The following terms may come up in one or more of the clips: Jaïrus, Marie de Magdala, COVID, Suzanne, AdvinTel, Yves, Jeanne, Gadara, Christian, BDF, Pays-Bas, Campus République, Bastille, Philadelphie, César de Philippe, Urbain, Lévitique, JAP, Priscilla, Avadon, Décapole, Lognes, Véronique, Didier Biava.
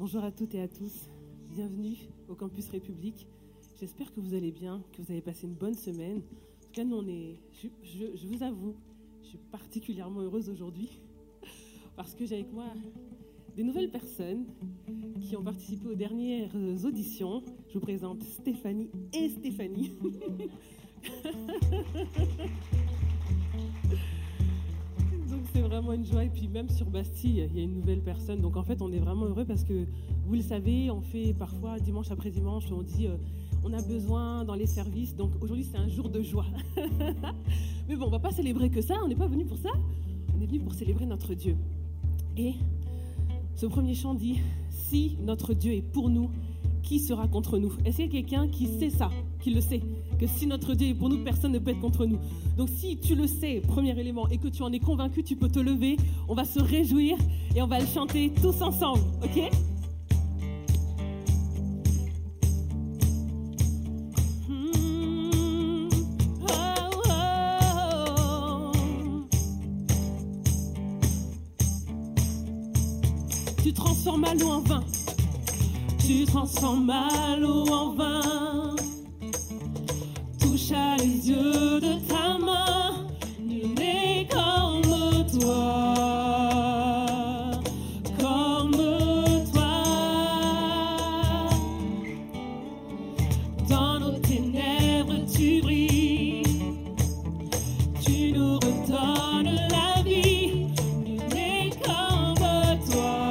Bonjour à toutes et à tous, bienvenue au Campus République. J'espère que vous allez bien, que vous avez passé une bonne semaine. En tout cas, nous, je vous avoue, je suis particulièrement heureuse aujourd'hui parce que j'ai avec moi des nouvelles personnes qui ont participé aux dernières auditions. Je vous présente Stéphanie et Stéphanie. Donc c'est vraiment une joie. Et puis même sur Bastille, il y a une nouvelle personne. Donc en fait, on est vraiment heureux parce que, vous le savez, on fait parfois dimanche après dimanche, on dit on a besoin dans les services. Donc aujourd'hui, c'est un jour de joie. Mais bon, on ne va pas célébrer que ça. On n'est pas venu pour ça. On est venu pour célébrer notre Dieu. Et ce premier chant dit « Si notre Dieu est pour nous, qui sera contre nous ?» Est-ce qu'il y a quelqu'un qui sait ça, qui le sait? Que si notre Dieu est pour nous, personne ne peut être contre nous. Donc si tu le sais, premier élément, et que tu en es convaincu, tu peux te lever, on va se réjouir et on va le chanter tous ensemble, ok? Tu transformes à l'eau en vin, touche à les yeux de ta main, nul n'est comme toi, comme toi. Dans nos ténèbres tu brilles, tu nous redonnes la vie, nul n'est comme toi.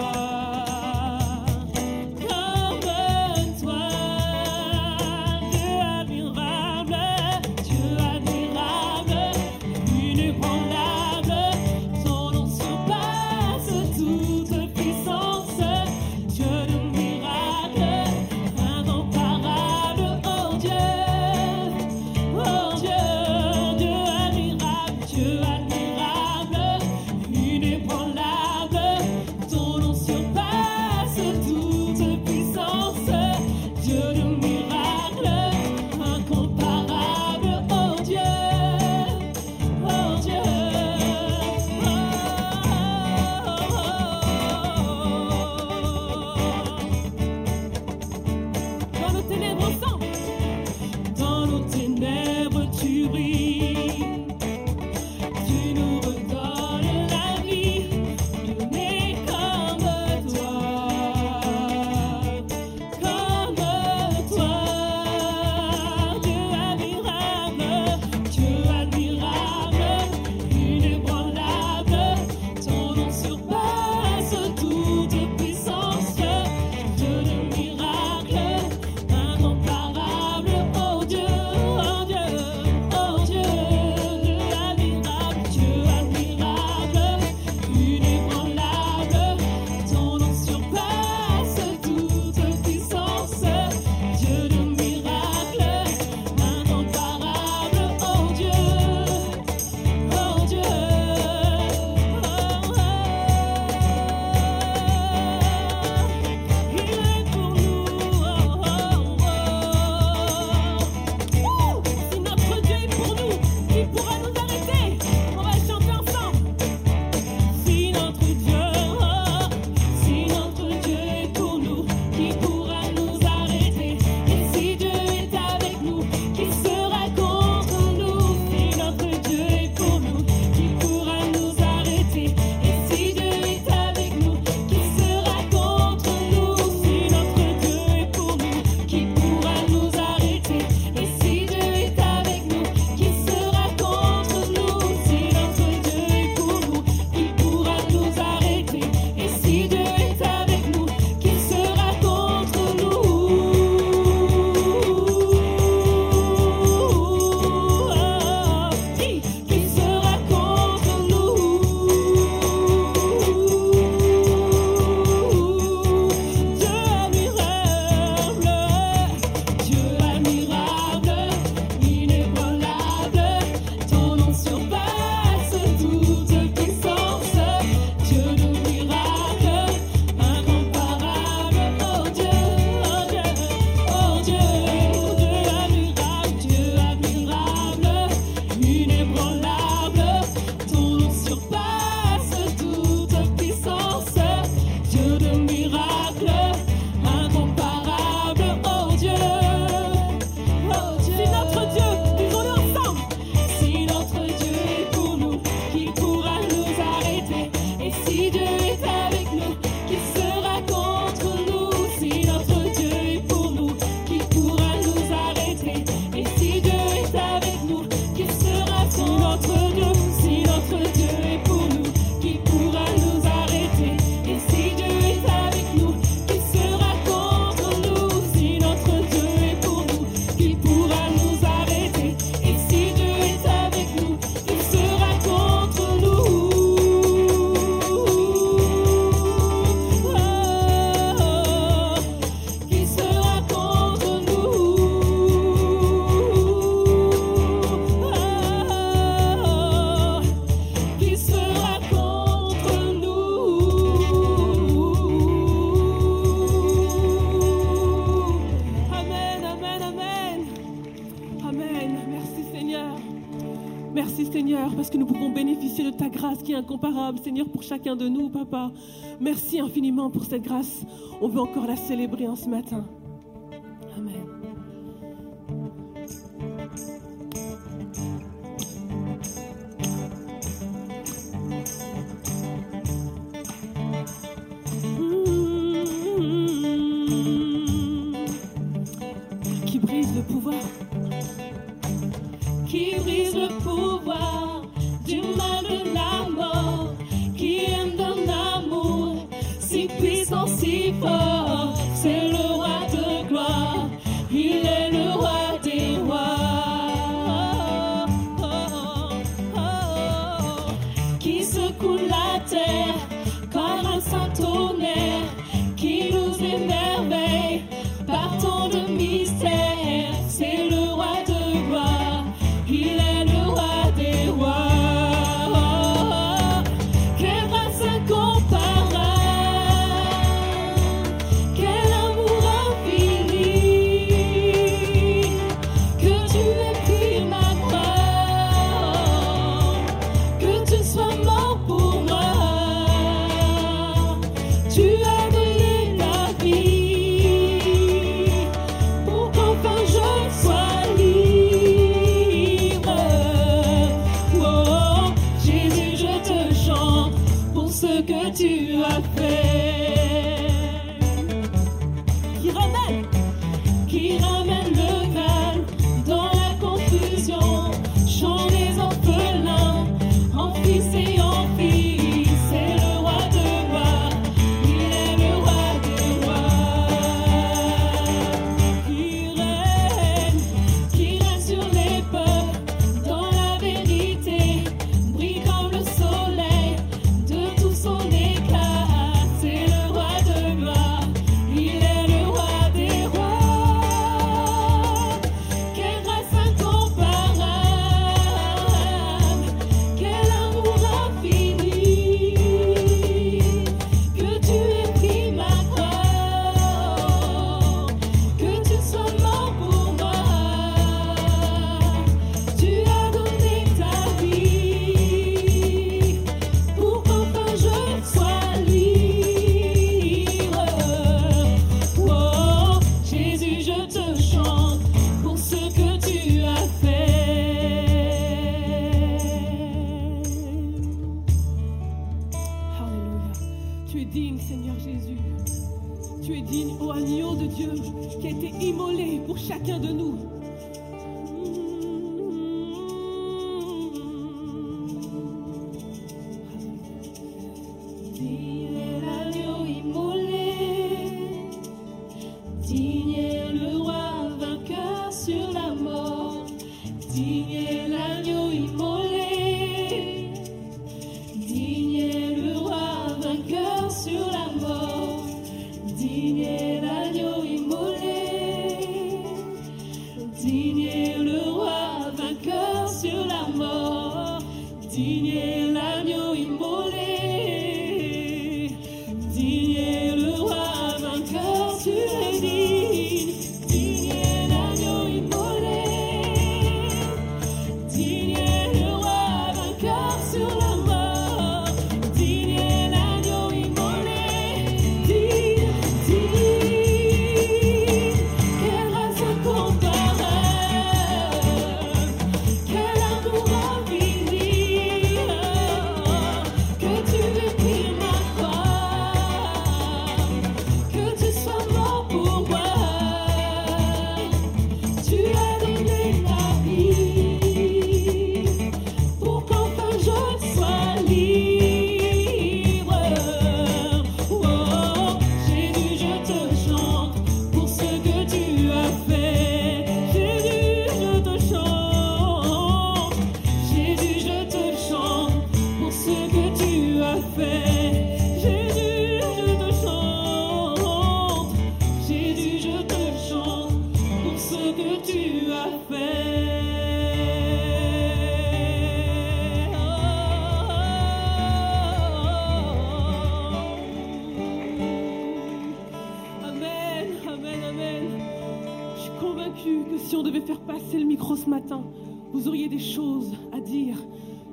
parce que nous pouvons bénéficier de ta grâce qui est incomparable, Seigneur, pour chacun de nous, Papa. Merci infiniment pour cette grâce. On veut encore la célébrer en ce matin. Amen. Qui brise le pouvoir. Qui brise le pouvoir du mal de la mort, qui aime d'un amour si puissant, si fort. C'est le roi de gloire, il est le roi des rois. Oh, oh, oh, oh, oh. Qui secoue la terre comme un saint tonnerre, qui nous émerveille par tant de mystères. C'est le roi de gloire.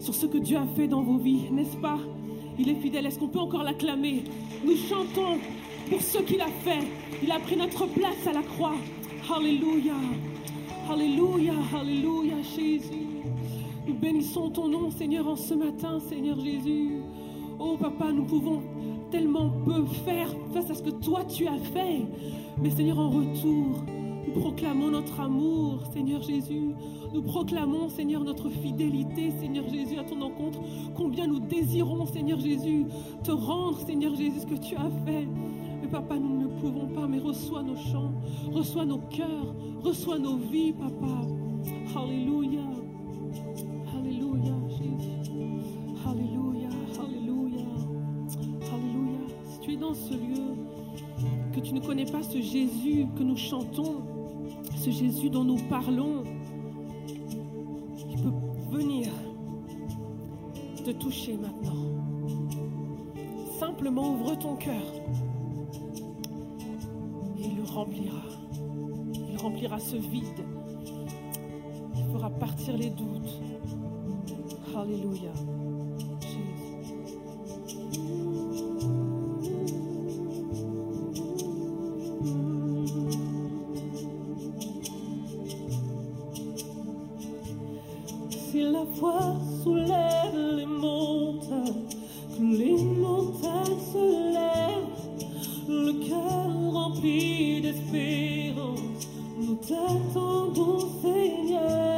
sur ce que Dieu a fait dans vos vies, n'est-ce pas? Il est fidèle, est-ce qu'on peut encore l'acclamer? Nous chantons pour ce qu'il a fait. Il a pris notre place à la croix. Alléluia, Alléluia, Alléluia, Jésus. Nous bénissons ton nom, Seigneur, en ce matin, Seigneur Jésus. Oh, Papa, nous pouvons tellement peu faire face à ce que toi, tu as fait. Mais, Seigneur, en retour, nous proclamons notre amour, Seigneur Jésus. Nous proclamons, Seigneur, notre fidélité, Seigneur Jésus, à ton encontre. Combien nous désirons, Seigneur Jésus, te rendre, Seigneur Jésus, ce que tu as fait. Mais, Papa, nous ne pouvons pas, mais reçois nos chants, reçois nos cœurs, reçois nos vies, Papa. Alléluia. Alléluia, Jésus. Alléluia, Alléluia, Alléluia. Si tu es dans ce lieu, que tu ne connais pas ce Jésus que nous chantons, ce Jésus dont nous parlons, il peut venir te toucher maintenant. Simplement ouvre ton cœur et il le remplira. Il remplira ce vide. Il fera partir les doutes. Alléluia. Si la foi soulève les montagnes se lèvent, le cœur rempli d'espérance, nous t'attendons, Seigneur.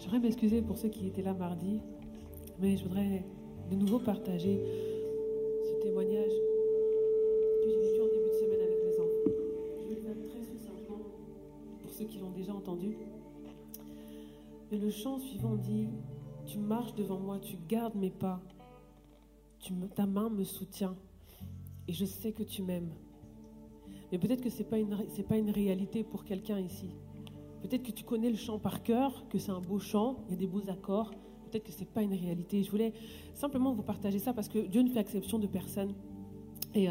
J'aimerais m'excuser pour ceux qui étaient là mardi, mais je voudrais de nouveau partager ce témoignage que j'ai vécu en début de semaine avec mes enfants. Je vais le faire très succinctement pour ceux qui l'ont déjà entendu. Et le chant suivant dit « Tu marches devant moi, tu gardes mes pas, ta main me soutient et je sais que tu m'aimes. » Mais peut-être que c'est pas une réalité pour quelqu'un ici. Peut-être que tu connais le chant par cœur, que c'est un beau chant, il y a des beaux accords. Peut-être que c'est pas une réalité. Je voulais simplement vous partager ça parce que Dieu ne fait exception de personne. Et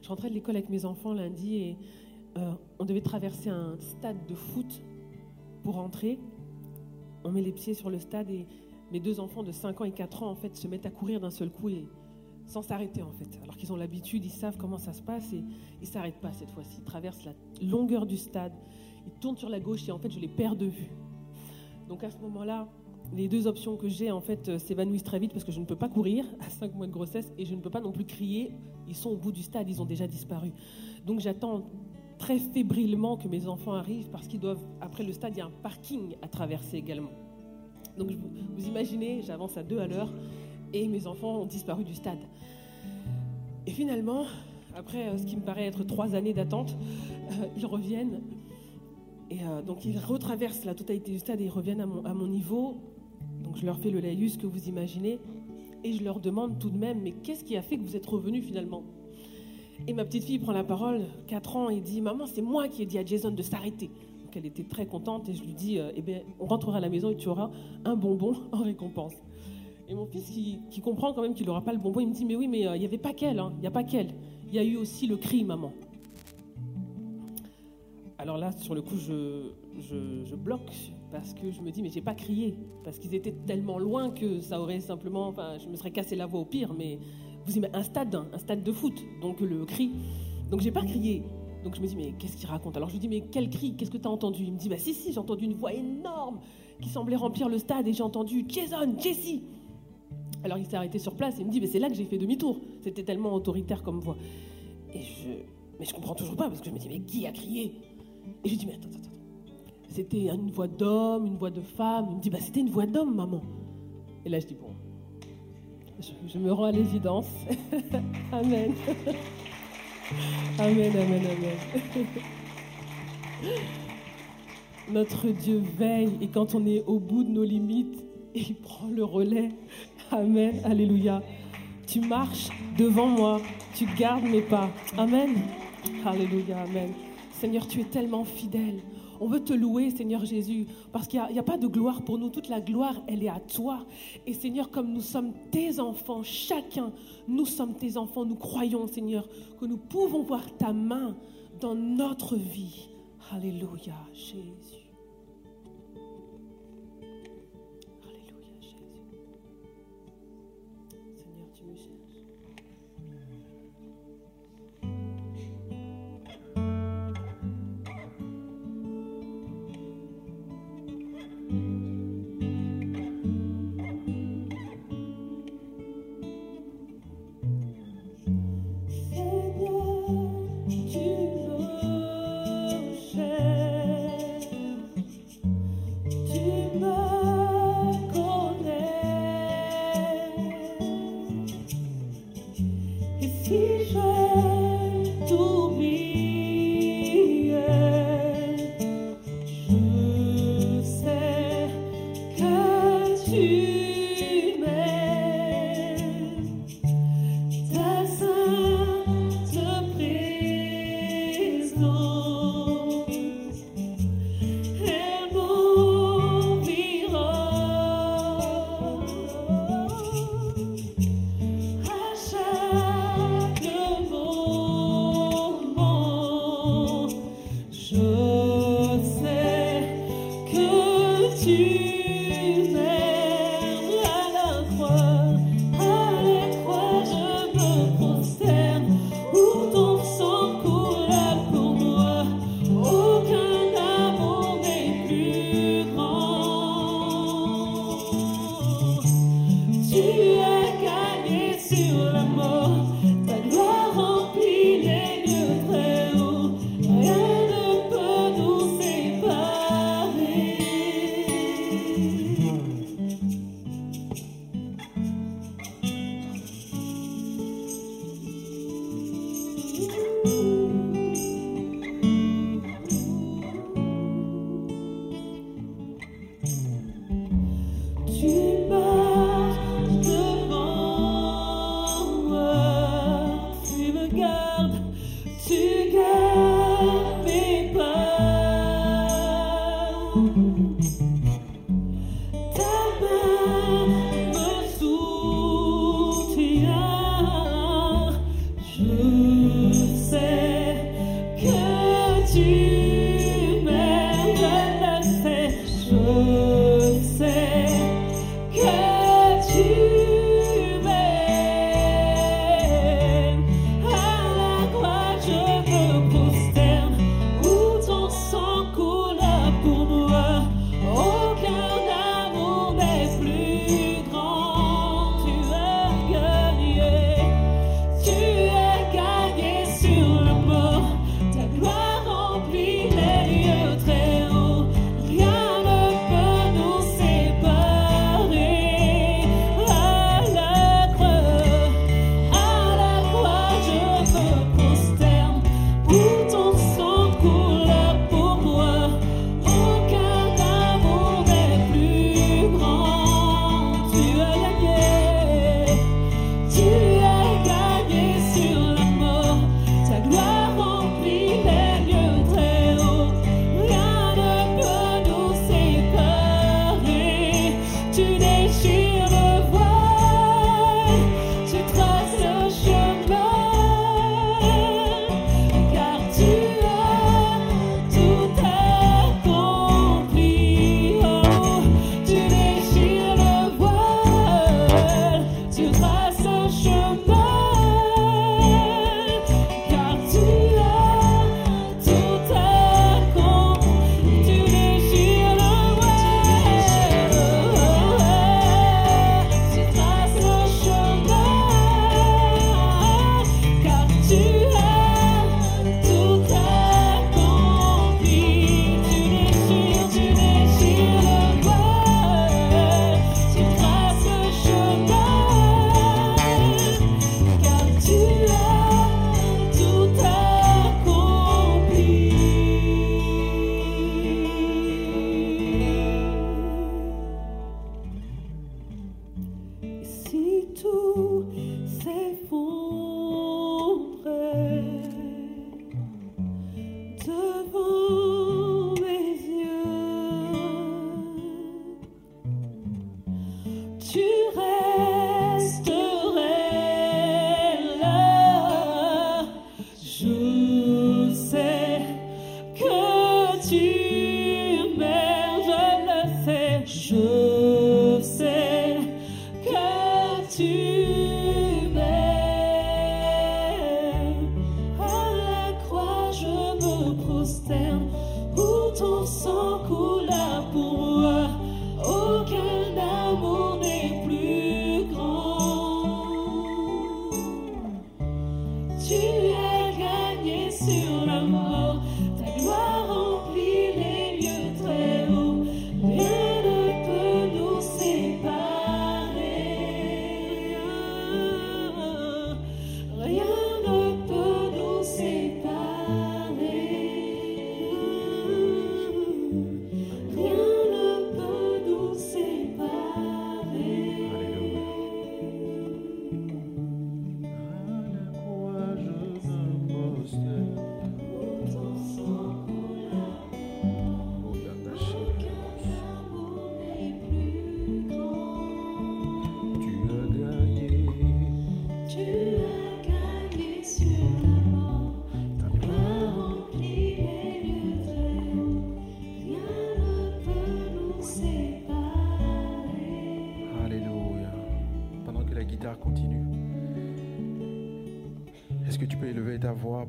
je rentrais de l'école avec mes enfants lundi et on devait traverser un stade de foot pour rentrer. On met les pieds sur le stade et mes deux enfants de 5 ans et 4 ans en fait se mettent à courir d'un seul coup et sans s'arrêter en fait, alors qu'ils ont l'habitude, ils savent comment ça se passe et ils ne s'arrêtent pas cette fois-ci, ils traversent la longueur du stade, ils tournent sur la gauche et en fait je les perds de vue. Donc à ce moment-là, les deux options que j'ai en fait s'évanouissent très vite parce que je ne peux pas courir à 5 mois de grossesse et je ne peux pas non plus crier, ils sont au bout du stade, ils ont déjà disparu. Donc j'attends très fébrilement que mes enfants arrivent parce qu'ils doivent, après le stade, il y a un parking à traverser également. Donc vous imaginez, j'avance à 2 à l'heure. Et mes enfants ont disparu du stade. Et finalement, après ce qui me paraît être 3 années d'attente, ils reviennent. Et donc ils retraversent la totalité du stade et ils reviennent à mon niveau. Donc je leur fais le laïus que vous imaginez. Et je leur demande tout de même, mais qu'est-ce qui a fait que vous êtes revenus finalement ? Et ma petite fille prend la parole, 4 ans, et dit « Maman, c'est moi qui ai dit à Jason de s'arrêter ». Donc elle était très contente et je lui dis « Eh bien, on rentrera à la maison et tu auras un bonbon en récompense ». Et mon fils, qui comprend quand même qu'il n'aura pas le bonbon, il me dit « Mais oui, mais il n'y avait pas qu'elle, hein, il n'y a pas qu'elle. Il y a eu aussi le cri, maman. » Alors là, sur le coup, je bloque parce que je me dis « Mais j'ai pas crié. » Parce qu'ils étaient tellement loin que ça aurait simplement... Enfin, je me serais cassé la voix au pire, mais vous imaginez un stade de foot, donc le cri. Donc j'ai pas crié. Donc je me dis « Mais qu'est-ce qu'il raconte ?» Alors je lui dis « Mais quel cri? Qu'est-ce que tu as entendu ?» Il me dit « Bah si, j'ai entendu une voix énorme qui semblait remplir le stade et j'ai entendu « Jason, Jessie !» Alors il s'est arrêté sur place et il me dit « Mais c'est là que j'ai fait demi-tour. » C'était tellement autoritaire comme voix. Et mais je comprends toujours pas parce que je me dis « Mais qui a crié ?» Et je lui dis « Mais attends. C'était une voix d'homme, une voix de femme. » Il me dit « Bah c'était une voix d'homme, maman. » Et là je dis « Bon, je me rends à l'évidence. Amen. Amen, amen, amen. » Notre Dieu veille et quand on est au bout de nos limites, il prend le relais. Amen, alléluia. Tu marches devant moi, tu gardes mes pas. Amen, alléluia, amen. Seigneur, tu es tellement fidèle. On veut te louer, Seigneur Jésus, parce qu'il n'y a pas de gloire pour nous. Toute la gloire, elle est à toi. Et Seigneur, comme nous sommes tes enfants, chacun, nous sommes tes enfants. Nous croyons, Seigneur, que nous pouvons voir ta main dans notre vie. Alléluia, Jésus. Seigneur, tu recherches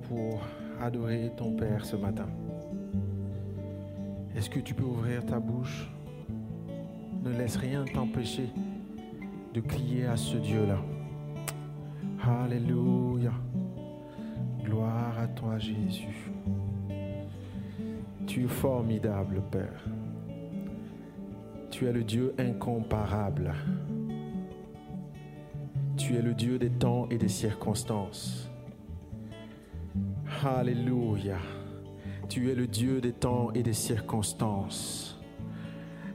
Pour adorer ton Père ce matin. Est-ce que tu peux ouvrir ta bouche? Ne laisse rien t'empêcher de crier à ce Dieu-là. Alléluia. Gloire à toi, Jésus. Tu es formidable, Père. Tu es le Dieu incomparable. Tu es le Dieu des temps et des circonstances. Alléluia. Tu es le Dieu des temps et des circonstances.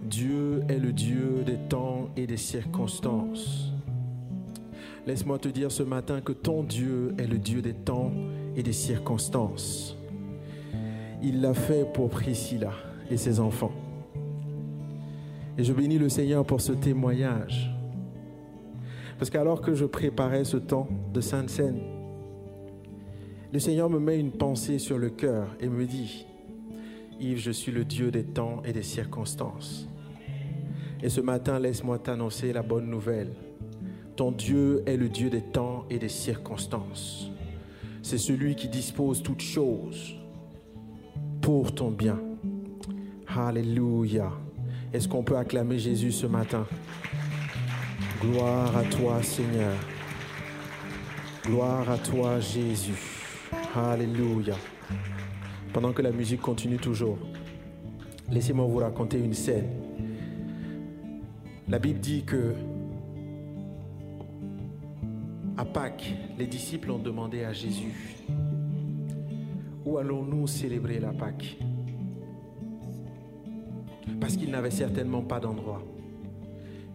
Dieu est le Dieu des temps et des circonstances. Laisse-moi te dire ce matin que ton Dieu est le Dieu des temps et des circonstances. Il l'a fait pour Priscilla et ses enfants. Et je bénis le Seigneur pour ce témoignage. Parce qu'alors que je préparais ce temps de Sainte-Seine, le Seigneur me met une pensée sur le cœur et me dit, Yves, je suis le Dieu des temps et des circonstances. Et ce matin, laisse-moi t'annoncer la bonne nouvelle. Ton Dieu est le Dieu des temps et des circonstances. C'est celui qui dispose toutes choses pour ton bien. Alléluia. Est-ce qu'on peut acclamer Jésus ce matin? Gloire à toi, Seigneur. Gloire à toi, Jésus. Alléluia. Pendant que la musique continue toujours, laissez-moi vous raconter une scène. La Bible dit que à Pâques, les disciples ont demandé à Jésus, où allons-nous célébrer la Pâque? Parce qu'ils n'avaient certainement pas d'endroit.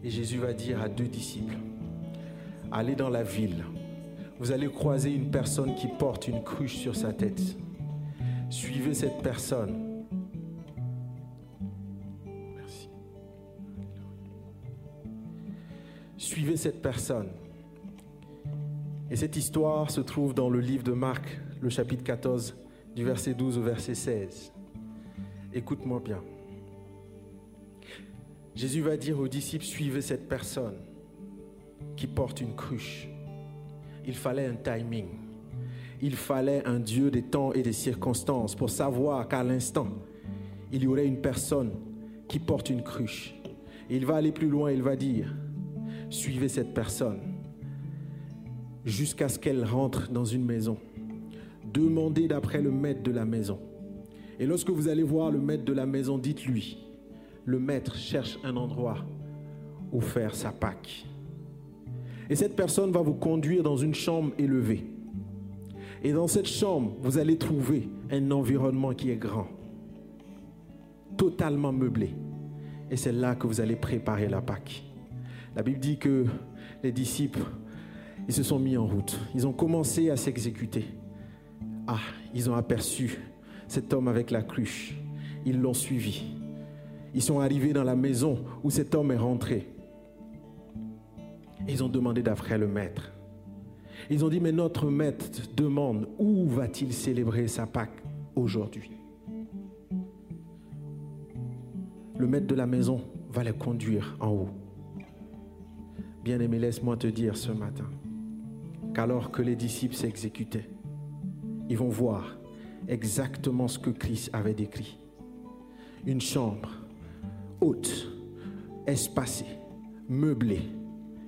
Et Jésus va dire à deux disciples, allez dans la ville, vous allez croiser une personne qui porte une cruche sur sa tête. Suivez cette personne. Merci. Suivez cette personne. Et cette histoire se trouve dans le livre de Marc, le chapitre 14, du verset 12 au verset 16. Écoute-moi bien. Jésus va dire aux disciples, suivez cette personne qui porte une cruche. Il fallait un timing. Il fallait un Dieu des temps et des circonstances pour savoir qu'à l'instant, il y aurait une personne qui porte une cruche. Et il va aller plus loin, il va dire, suivez cette personne jusqu'à ce qu'elle rentre dans une maison. Demandez d'après le maître de la maison. Et lorsque vous allez voir le maître de la maison, dites-lui, le maître cherche un endroit où faire sa Pâque. Et cette personne va vous conduire dans une chambre élevée. Et dans cette chambre, vous allez trouver un environnement qui est grand, totalement meublé. Et c'est là que vous allez préparer la Pâque. La Bible dit que les disciples, ils se sont mis en route. Ils ont commencé à s'exécuter. Ah, ils ont aperçu cet homme avec la cruche. Ils l'ont suivi. Ils sont arrivés dans la maison où cet homme est rentré. Ils ont demandé d'après le maître. Ils ont dit, mais notre maître demande, où va-t-il célébrer sa Pâque aujourd'hui? Le maître de la maison va les conduire en haut. Bien-aimé, laisse-moi te dire ce matin qu'alors que les disciples s'exécutaient, ils vont voir exactement ce que Christ avait décrit. Une chambre haute, espacée, meublée.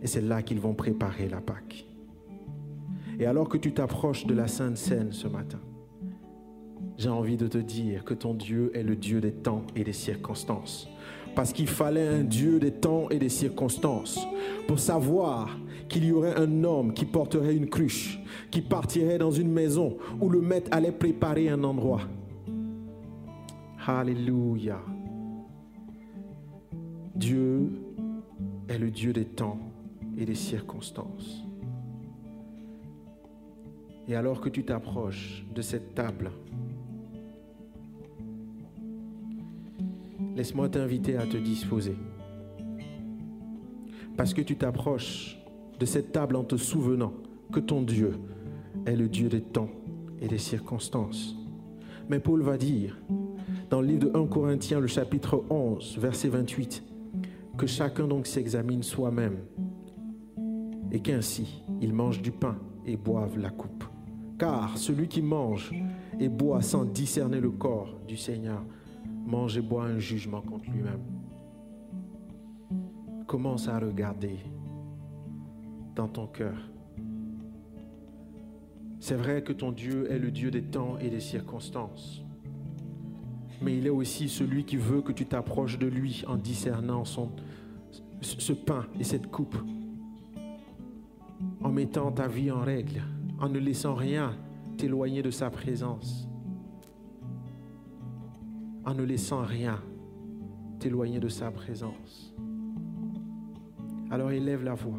Et c'est là qu'ils vont préparer la Pâque. Et alors que tu t'approches de la Sainte Seine ce matin, j'ai envie de te dire que ton Dieu est le Dieu des temps et des circonstances. Parce qu'il fallait un Dieu des temps et des circonstances pour savoir qu'il y aurait un homme qui porterait une cruche, qui partirait dans une maison où le maître allait préparer un endroit. Alléluia. Dieu est le Dieu des temps et des circonstances. Et alors que tu t'approches de cette table, laisse-moi t'inviter à te disposer. Parce que tu t'approches de cette table en te souvenant que ton Dieu est le Dieu des temps et des circonstances. Mais Paul va dire, dans le livre de 1 Corinthiens, le chapitre 11, verset 28, que chacun donc s'examine soi-même et qu'ainsi il mange du pain et boive la coupe. Car celui qui mange et boit sans discerner le corps du Seigneur, mange et boit un jugement contre lui-même. Commence à regarder dans ton cœur. C'est vrai que ton Dieu est le Dieu des temps et des circonstances, mais il est aussi celui qui veut que tu t'approches de lui en discernant ce pain et cette coupe, en mettant ta vie en règle, en ne laissant rien t'éloigner de sa présence, en ne laissant rien t'éloigner de sa présence. Alors élève la voix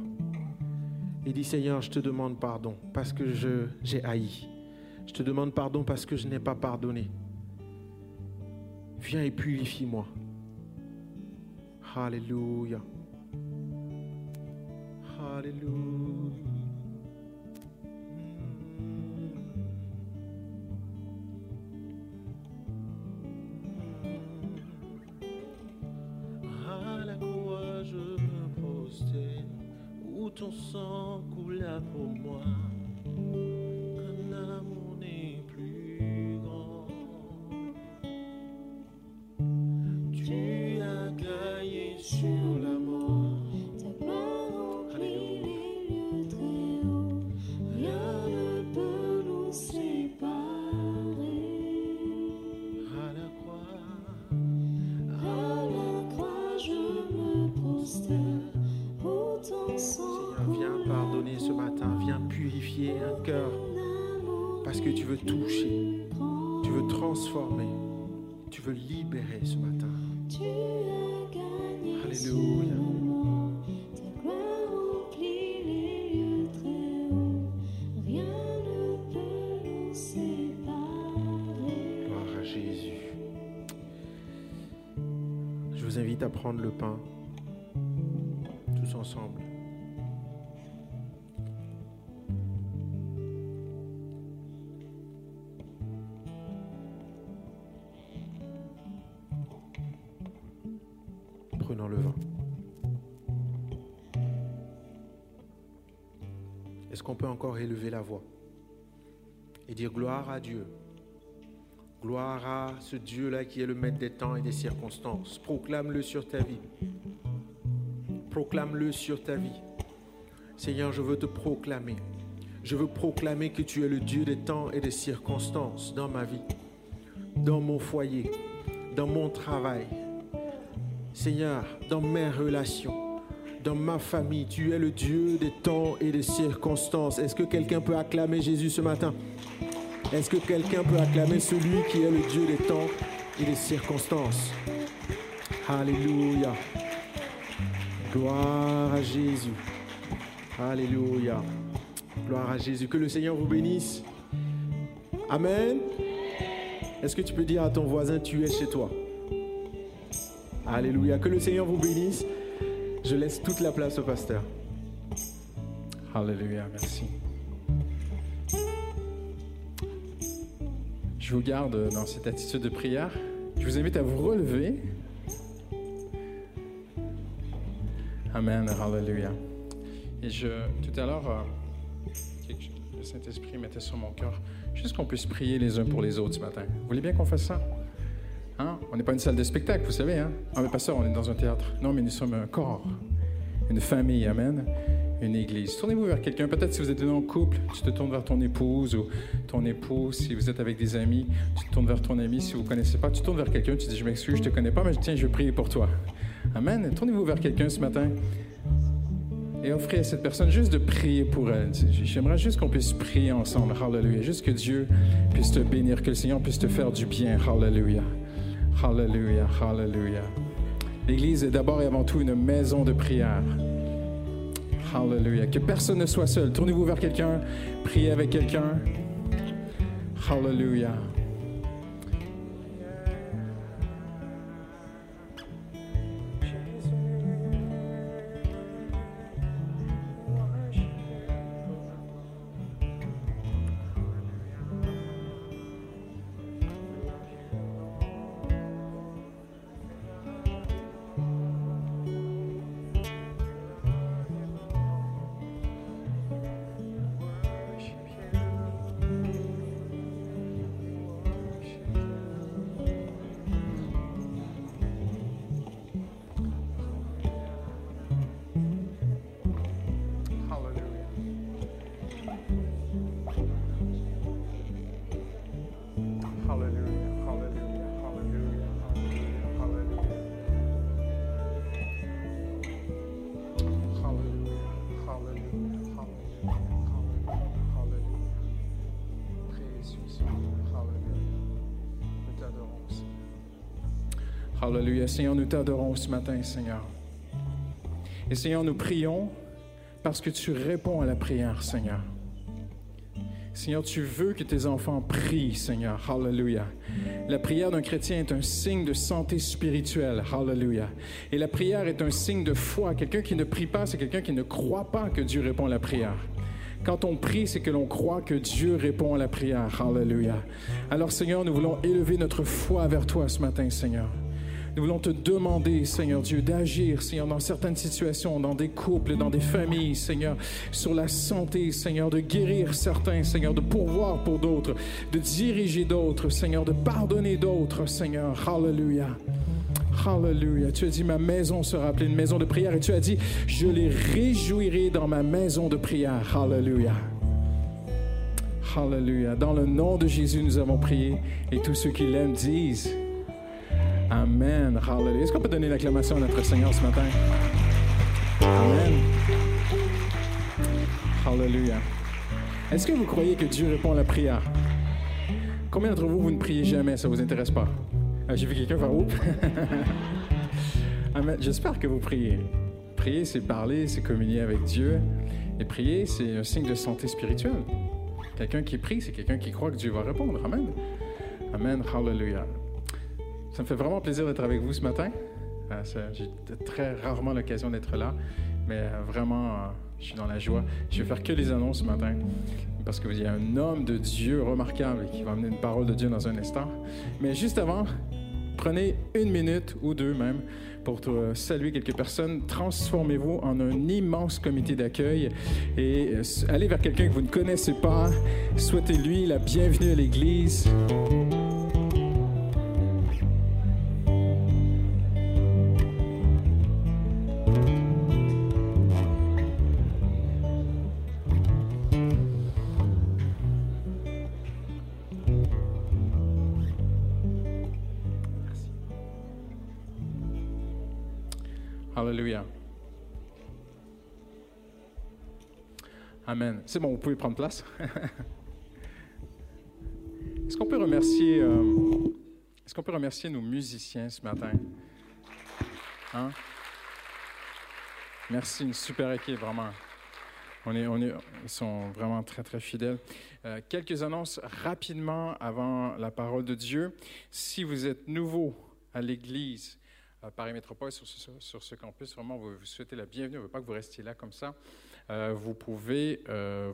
et dis, Seigneur, je te demande pardon parce que j'ai haï. Je te demande pardon parce que je n'ai pas pardonné. Viens et purifie-moi. Alléluia. Alléluia. ton sang coula pour moi, qu'un amour n'est plus grand. Tu as gagné sur la mort, ta main remplit les lieux très hauts, rien ne peut nous séparer. À la croix je me prosterne. Seigneur, viens pardonner ce matin, viens purifier un cœur, parce que tu veux toucher, tu veux transformer, tu veux libérer ce matin. Alléluia. Gloire à Jésus. Je vous invite à prendre le pain. Ensemble. Prenons le vin. Est-ce qu'on peut encore élever la voix et dire gloire à Dieu? Gloire à ce Dieu-là qui est le maître des temps et des circonstances. Proclame-le sur ta vie. Proclame-le sur ta vie. Seigneur, je veux te proclamer. Je veux proclamer que tu es le Dieu des temps et des circonstances dans ma vie, dans mon foyer, dans mon travail. Seigneur, dans mes relations, dans ma famille, tu es le Dieu des temps et des circonstances. Est-ce que quelqu'un peut acclamer Jésus ce matin? Est-ce que quelqu'un peut acclamer celui qui est le Dieu des temps et des circonstances? Alléluia. Gloire à Jésus. Alléluia. Gloire à Jésus. Que le Seigneur vous bénisse. Amen. Est-ce que tu peux dire à ton voisin, tu es chez toi? Alléluia. Que le Seigneur vous bénisse. Je laisse toute la place au pasteur. Alléluia. Merci. Je vous garde dans cette attitude de prière. Je vous invite à vous relever. Amen, hallelujah. Et tout à l'heure, le Saint-Esprit mettait sur mon cœur, juste qu'on puisse prier les uns pour les autres ce matin. Vous voulez bien qu'on fasse ça? Hein? On n'est pas une salle de spectacle, vous savez, hein? Ah, mais pas ça, on est dans un théâtre. Non, mais nous sommes un corps, une famille, amen, une église. Tournez-vous vers quelqu'un. Peut-être si vous êtes en couple, tu te tournes vers ton épouse ou ton époux. Si vous êtes avec des amis, tu te tournes vers ton ami. Si vous ne connaissez pas, tu tournes vers quelqu'un, tu dis, je m'excuse, je ne te connais pas, mais tiens, je vais prier pour toi. Amen. Tournez-vous vers quelqu'un ce matin et offrez à cette personne juste de prier pour elle. J'aimerais juste qu'on puisse prier ensemble. Hallelujah. Juste que Dieu puisse te bénir, que le Seigneur puisse te faire du bien. Hallelujah. Hallelujah. Hallelujah. L'Église est d'abord et avant tout une maison de prière. Hallelujah. Que personne ne soit seul. Tournez-vous vers quelqu'un. Priez avec quelqu'un. Hallelujah. Alléluia. Seigneur, nous t'adorons ce matin, Seigneur. Et Seigneur, nous prions parce que tu réponds à la prière, Seigneur. Seigneur, tu veux que tes enfants prient, Seigneur. Hallelujah. La prière d'un chrétien est un signe de santé spirituelle. Hallelujah. Et la prière est un signe de foi. Quelqu'un qui ne prie pas, c'est quelqu'un qui ne croit pas que Dieu répond à la prière. Quand on prie, c'est que l'on croit que Dieu répond à la prière. Hallelujah. Alors, Seigneur, nous voulons élever notre foi vers toi ce matin, Seigneur. Nous voulons te demander, Seigneur Dieu, d'agir, Seigneur, dans certaines situations, dans des couples, dans des familles, Seigneur, sur la santé, Seigneur, de guérir certains, Seigneur, de pourvoir pour d'autres, de diriger d'autres, Seigneur, de pardonner d'autres, Seigneur. Hallelujah. Hallelujah. Tu as dit, ma maison sera appelée une maison de prière. Et tu as dit, je les réjouirai dans ma maison de prière. Hallelujah. Hallelujah. Dans le nom de Jésus, nous avons prié. Et tous ceux qui l'aiment disent, amen. Hallelujah. Est-ce qu'on peut donner l'acclamation à notre Seigneur ce matin? Amen. Hallelujah. Est-ce que vous croyez que Dieu répond à la prière? Combien d'entre vous, vous ne priez jamais? Ça ne vous intéresse pas? J'ai vu quelqu'un faire « Oups! » J'espère que vous priez. Prier, c'est parler, c'est communier avec Dieu. Et prier, c'est un signe de santé spirituelle. Quelqu'un qui prie, c'est quelqu'un qui croit que Dieu va répondre. Amen. Amen. Hallelujah. Ça me fait vraiment plaisir d'être avec vous ce matin. J'ai très rarement l'occasion d'être là, mais vraiment, je suis dans la joie. Je vais faire que les annonces ce matin. Parce qu'il y a un homme de Dieu remarquable qui va amener une parole de Dieu dans un instant. Mais juste avant, prenez une minute ou deux même pour saluer quelques personnes. Transformez-vous en un immense comité d'accueil et allez vers quelqu'un que vous ne connaissez pas. Souhaitez-lui la bienvenue à l'Église. Alléluia. Amen. C'est bon, vous pouvez prendre place. Est-ce qu'on peut remercier nos musiciens ce matin? Hein? Merci, une super équipe, vraiment. Ils sont vraiment très, très fidèles. Quelques annonces rapidement avant la parole de Dieu. Si vous êtes nouveau à l'Église, Paris-Métropole, sur ce campus, vraiment, on veut vous souhaiter la bienvenue. On ne veut pas que vous restiez là comme ça. Vous pouvez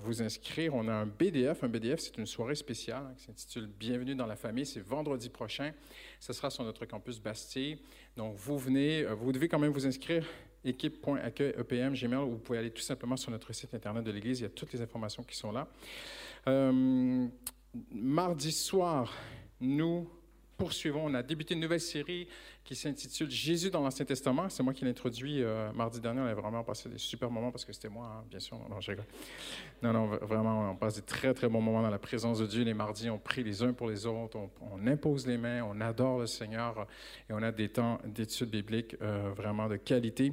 vous inscrire. On a un BDF. Un BDF, c'est une soirée spéciale qui s'intitule « Bienvenue dans la famille ». C'est vendredi prochain. Ce sera sur notre campus Bastille. Donc, vous venez. Vous devez quand même vous inscrire. équipe.accueil.epm.gmail. Vous pouvez aller tout simplement sur notre site Internet de l'Église. Il y a toutes les informations qui sont là. Mardi soir, nous poursuivons. On a débuté une nouvelle série qui s'intitule « Jésus dans l'Ancien Testament ». C'est moi qui l'ai introduit mardi dernier. On a vraiment passé des super moments parce que c'était moi, hein, bien sûr. Non, je rigole. Non, vraiment, on passe des très, très bons moments dans la présence de Dieu. Les mardis, on prie les uns pour les autres. On impose les mains, on adore le Seigneur et on a des temps d'études bibliques vraiment de qualité.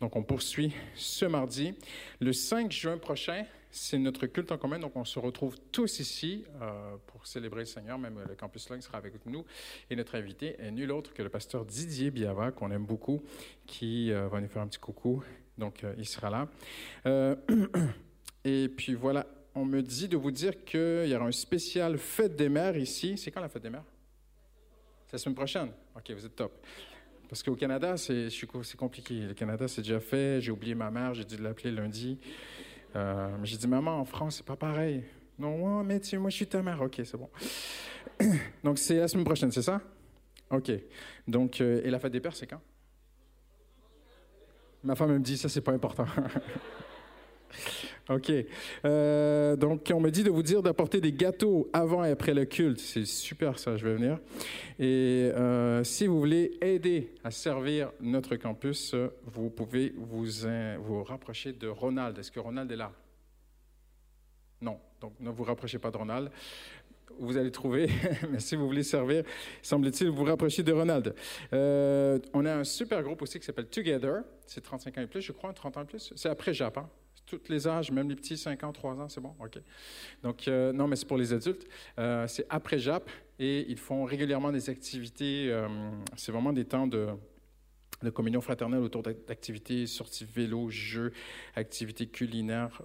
Donc, on poursuit ce mardi. Le 5 juin prochain, c'est notre culte en commun, donc on se retrouve tous ici pour célébrer le Seigneur. Même le Campus Lognes sera avec nous. Et notre invité est nul autre que le pasteur Didier Biava, qu'on aime beaucoup, qui va nous faire un petit coucou. Donc, il sera là. Et puis voilà, on me dit de vous dire qu'il y aura un spécial Fête des Mères ici. C'est quand la Fête des Mères? C'est la semaine prochaine? OK, vous êtes top. Parce qu'au Canada, c'est compliqué. Le Canada, c'est déjà fait. J'ai oublié ma mère, j'ai dû l'appeler lundi. J'ai dit, maman, en France, c'est pas pareil. Non, oh, mais moi, je suis ta mère. OK, c'est bon. Donc, c'est la semaine prochaine, c'est ça? OK. Donc, et la fête des pères, c'est quand? Ma femme, elle me dit, ça, c'est pas important. OK. Donc, on me dit de vous dire d'apporter des gâteaux avant et après le culte. C'est super, ça, je vais venir. Et si vous voulez aider à servir notre campus, vous pouvez vous rapprocher de Ronald. Est-ce que Ronald est là? Non. Donc, ne vous rapprochez pas de Ronald. Vous allez trouver, mais si vous voulez servir, semble-t-il, vous rapprocher de Ronald. On a un super groupe aussi qui s'appelle Together. C'est 35 ans et plus, je crois, 30 ans et plus. C'est après Japon. Tous les âges, même les petits, 5 ans, 3 ans, c'est bon? OK. Donc, non, mais c'est pour les adultes. C'est après JAP et ils font régulièrement des activités. C'est vraiment des temps de communion fraternelle autour d'activités, sorties vélo, jeux, activités culinaires.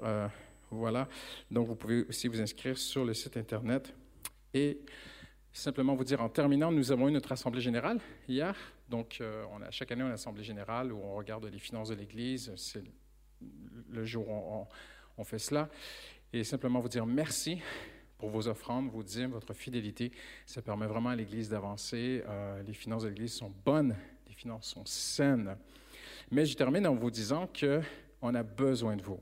Voilà. Donc, vous pouvez aussi vous inscrire sur le site Internet. Et simplement vous dire, en terminant, nous avons eu notre assemblée générale hier. Donc, chaque année, on a une assemblée générale où on regarde les finances de l'Église. C'est le jour où on fait cela. Et simplement vous dire merci pour vos offrandes, vos dîmes, votre fidélité. Ça permet vraiment à l'Église d'avancer. Les finances de l'Église sont bonnes. Les finances sont saines. Mais je termine en vous disant qu'on a besoin de vous.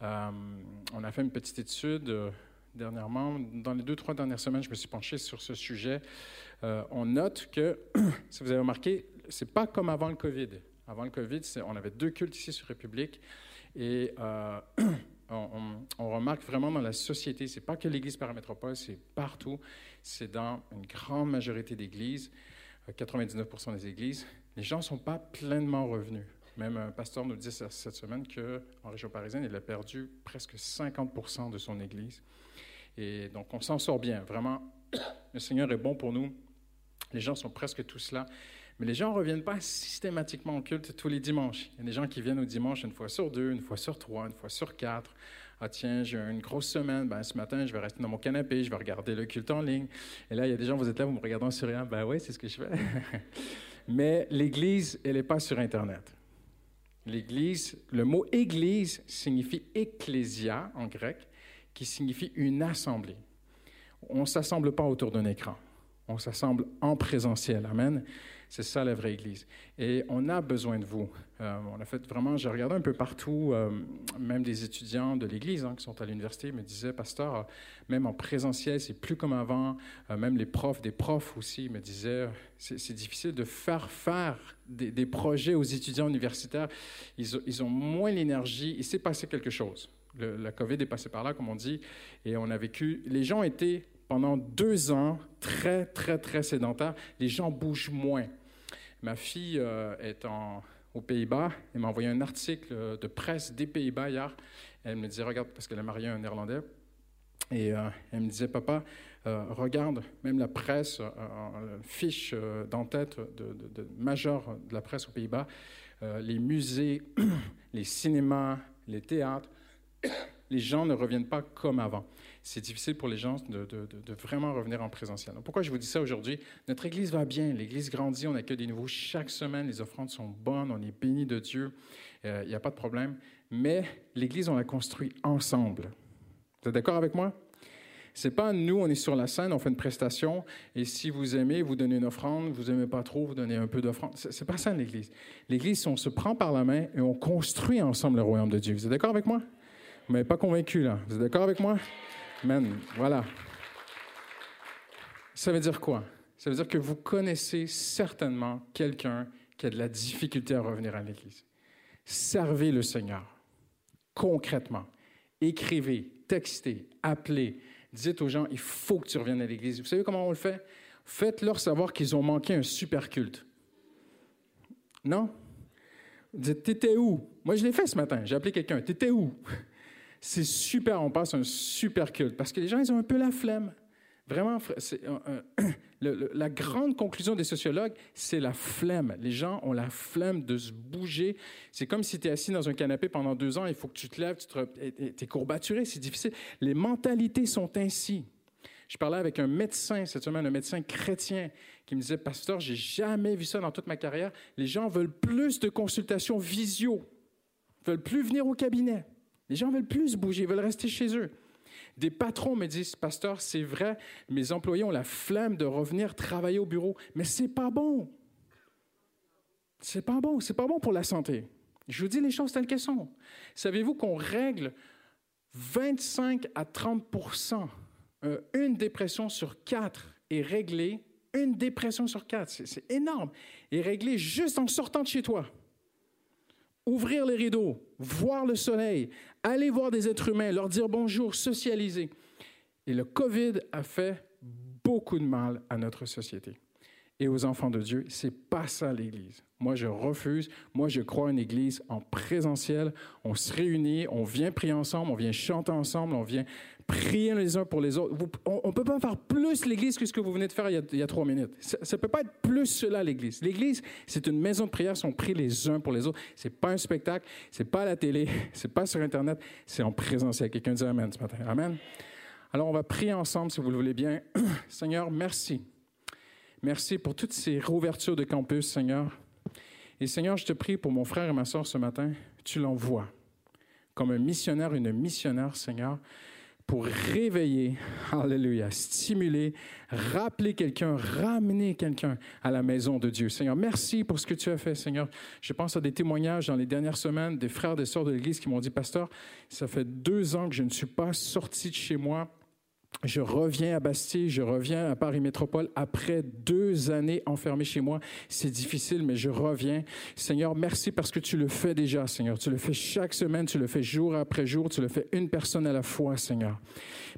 On a fait une petite étude dernièrement. Dans les 2-3 dernières semaines, je me suis penché sur ce sujet. On note que, si vous avez remarqué, ce n'est pas comme avant le COVID. Avant le COVID, on avait 2 cultes ici sur République et on remarque vraiment dans la société, ce n'est pas que l'Église Paris-Métropole, c'est partout, c'est dans une grande majorité d'églises, 99% des églises, les gens ne sont pas pleinement revenus. Même un pasteur nous disait cette semaine qu'en région parisienne, il a perdu presque 50% de son église. Et donc, on s'en sort bien. Vraiment, le Seigneur est bon pour nous. Les gens sont presque tous là. Mais les gens ne reviennent pas systématiquement au culte tous les dimanches. Il y a des gens qui viennent au dimanche 1 fois sur 2, 1 fois sur 3, 1 fois sur 4. Ah tiens, j'ai une grosse semaine, ben, ce matin, je vais rester dans mon canapé, je vais regarder le culte en ligne. Et là, il y a des gens, vous êtes là, vous me regardez en souriant. Ben oui, c'est ce que je fais. Mais l'Église, elle n'est pas sur Internet. L'Église, le mot « Église » signifie « ecclésia » en grec, qui signifie une assemblée. On ne s'assemble pas autour d'un écran. On s'assemble en présentiel. Amen. C'est ça la vraie Église. Et on a besoin de vous. On a fait vraiment, j'ai regardé un peu partout, même des étudiants de l'Église qui sont à l'université me disaient, pasteur, même en présentiel, c'est plus comme avant. Même les profs, des profs aussi me disaient, c'est difficile de faire des projets aux étudiants universitaires. Ils ont moins l'énergie. Il s'est passé quelque chose. La COVID est passée par là, comme on dit, et on a vécu. Les gens étaient pendant 2 ans, très, très, très sédentaire, les gens bougent moins. Ma fille est aux Pays-Bas, elle m'a envoyé un article de presse des Pays-Bas hier. Elle me disait, regarde, parce qu'elle a marié un Irlandais, et elle me disait, papa, regarde, même la presse, fiche d'en-tête de major de la presse aux Pays-Bas, les musées, les cinémas, les théâtres, les gens ne reviennent pas comme avant. C'est difficile pour les gens de vraiment revenir en présentiel. Donc, pourquoi je vous dis ça aujourd'hui? Notre Église va bien, l'Église grandit, on accueille des nouveaux chaque semaine, les offrandes sont bonnes, on est béni de Dieu, il n'y a pas de problème. Mais l'Église, on la construit ensemble. Vous êtes d'accord avec moi? Ce n'est pas nous, on est sur la scène, on fait une prestation, et si vous aimez, vous donnez une offrande, vous n'aimez pas trop, vous donnez un peu d'offrande. Ce n'est pas ça l'Église. L'Église, on se prend par la main et on construit ensemble le royaume de Dieu. Vous êtes d'accord avec moi? Vous ne m'avez pas convaincu, là. Vous êtes d'accord avec moi? Amen. Voilà. Ça veut dire quoi? Ça veut dire que vous connaissez certainement quelqu'un qui a de la difficulté à revenir à l'Église. Servez le Seigneur, concrètement. Écrivez, textez, appelez. Dites aux gens, il faut que tu reviennes à l'Église. Vous savez comment on le fait? Faites-leur savoir qu'ils ont manqué un super culte. Non? Dites, t'étais où? Moi, je l'ai fait ce matin. J'ai appelé quelqu'un. T'étais où? C'est super, on passe un super culte, parce que les gens, ils ont un peu la flemme. Vraiment, c'est, la grande conclusion des sociologues, c'est la flemme. Les gens ont la flemme de se bouger. C'est comme si tu es assis dans un canapé pendant 2 ans, il faut que tu te lèves, tu es courbaturé, c'est difficile. Les mentalités sont ainsi. Je parlais avec un médecin cette semaine, un médecin chrétien, qui me disait, « Pasteur, j'ai jamais vu ça dans toute ma carrière. Les gens veulent plus de consultations visio, ils veulent plus venir au cabinet. » Les gens veulent plus bouger, ils veulent rester chez eux. Des patrons me disent, « Pasteur, c'est vrai, mes employés ont la flemme de revenir travailler au bureau. » Mais c'est pas bon. C'est pas bon. C'est pas bon pour la santé. Je vous dis les choses telles qu'elles sont. Savez-vous qu'on règle 25 à 30 %, une dépression sur 4 est réglée. Une dépression sur 4, c'est énorme. Est réglée juste en sortant de chez toi. Ouvrir les rideaux, voir le soleil, aller voir des êtres humains, leur dire bonjour, socialiser. Et le COVID a fait beaucoup de mal à notre société et aux enfants de Dieu. C'est pas ça l'Église. Moi, je refuse. Moi, je crois à une Église en présentiel. On se réunit, on vient prier ensemble, on vient chanter ensemble, on vient prier les uns pour les autres. On ne peut pas faire plus l'Église que ce que vous venez de faire il y a 3 minutes. Ça ne peut pas être plus cela, l'Église. L'Église, c'est une maison de prière, on prie les uns pour les autres. Ce n'est pas un spectacle, ce n'est pas à la télé, ce n'est pas sur Internet, c'est en présentiel. Quelqu'un dit amen ce matin. Amen. Alors, on va prier ensemble, si vous le voulez bien. Seigneur, merci. Merci pour toutes ces réouvertures de campus, Seigneur. Et Seigneur, je te prie pour mon frère et ma sœur ce matin, tu l'envoies comme un missionnaire, une missionnaire, Seigneur, pour réveiller, alléluia, stimuler, rappeler quelqu'un, ramener quelqu'un à la maison de Dieu. Seigneur, merci pour ce que tu as fait, Seigneur. Je pense à des témoignages dans les dernières semaines des frères et des sœurs de l'Église qui m'ont dit, « Pasteur, ça fait 2 ans que je ne suis pas sorti de chez moi. Je reviens à Bastille, je reviens à Paris-Métropole après 2 années enfermé chez moi. C'est difficile, mais je reviens. Seigneur, merci parce que tu le fais déjà, Seigneur. Tu le fais chaque semaine, tu le fais jour après jour, tu le fais une personne à la fois, Seigneur.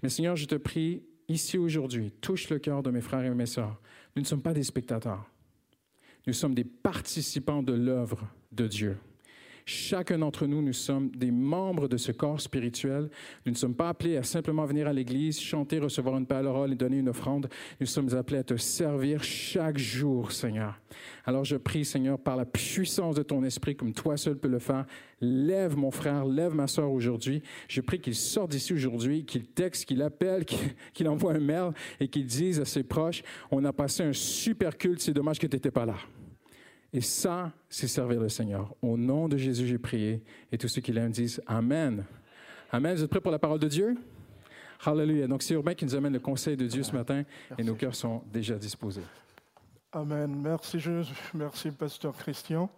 Mais Seigneur, je te prie, ici aujourd'hui, touche le cœur de mes frères et mes sœurs. Nous ne sommes pas des spectateurs. Nous sommes des participants de l'œuvre de Dieu. Chacun d'entre nous, nous sommes des membres de ce corps spirituel. Nous ne sommes pas appelés à simplement venir à l'Église, chanter, recevoir une parole et donner une offrande. Nous sommes appelés à te servir chaque jour, Seigneur. Alors je prie, Seigneur, par la puissance de ton esprit, comme toi seul peux le faire, lève mon frère, lève ma sœur aujourd'hui. Je prie qu'il sorte d'ici aujourd'hui, qu'il texte, qu'il appelle, qu'il envoie un mail et qu'il dise à ses proches, « On a passé un super culte, c'est dommage que tu n'étais pas là. » Et ça, c'est servir le Seigneur. Au nom de Jésus, j'ai prié. Et tous ceux qui l'aiment disent Amen. Amen. Vous êtes prêts pour la parole de Dieu? Hallelujah. Donc, c'est Urbain qui nous amène le conseil de Dieu ce matin. Merci. Et nos cœurs sont déjà disposés. Amen. Merci, Jésus. Merci, pasteur Christian.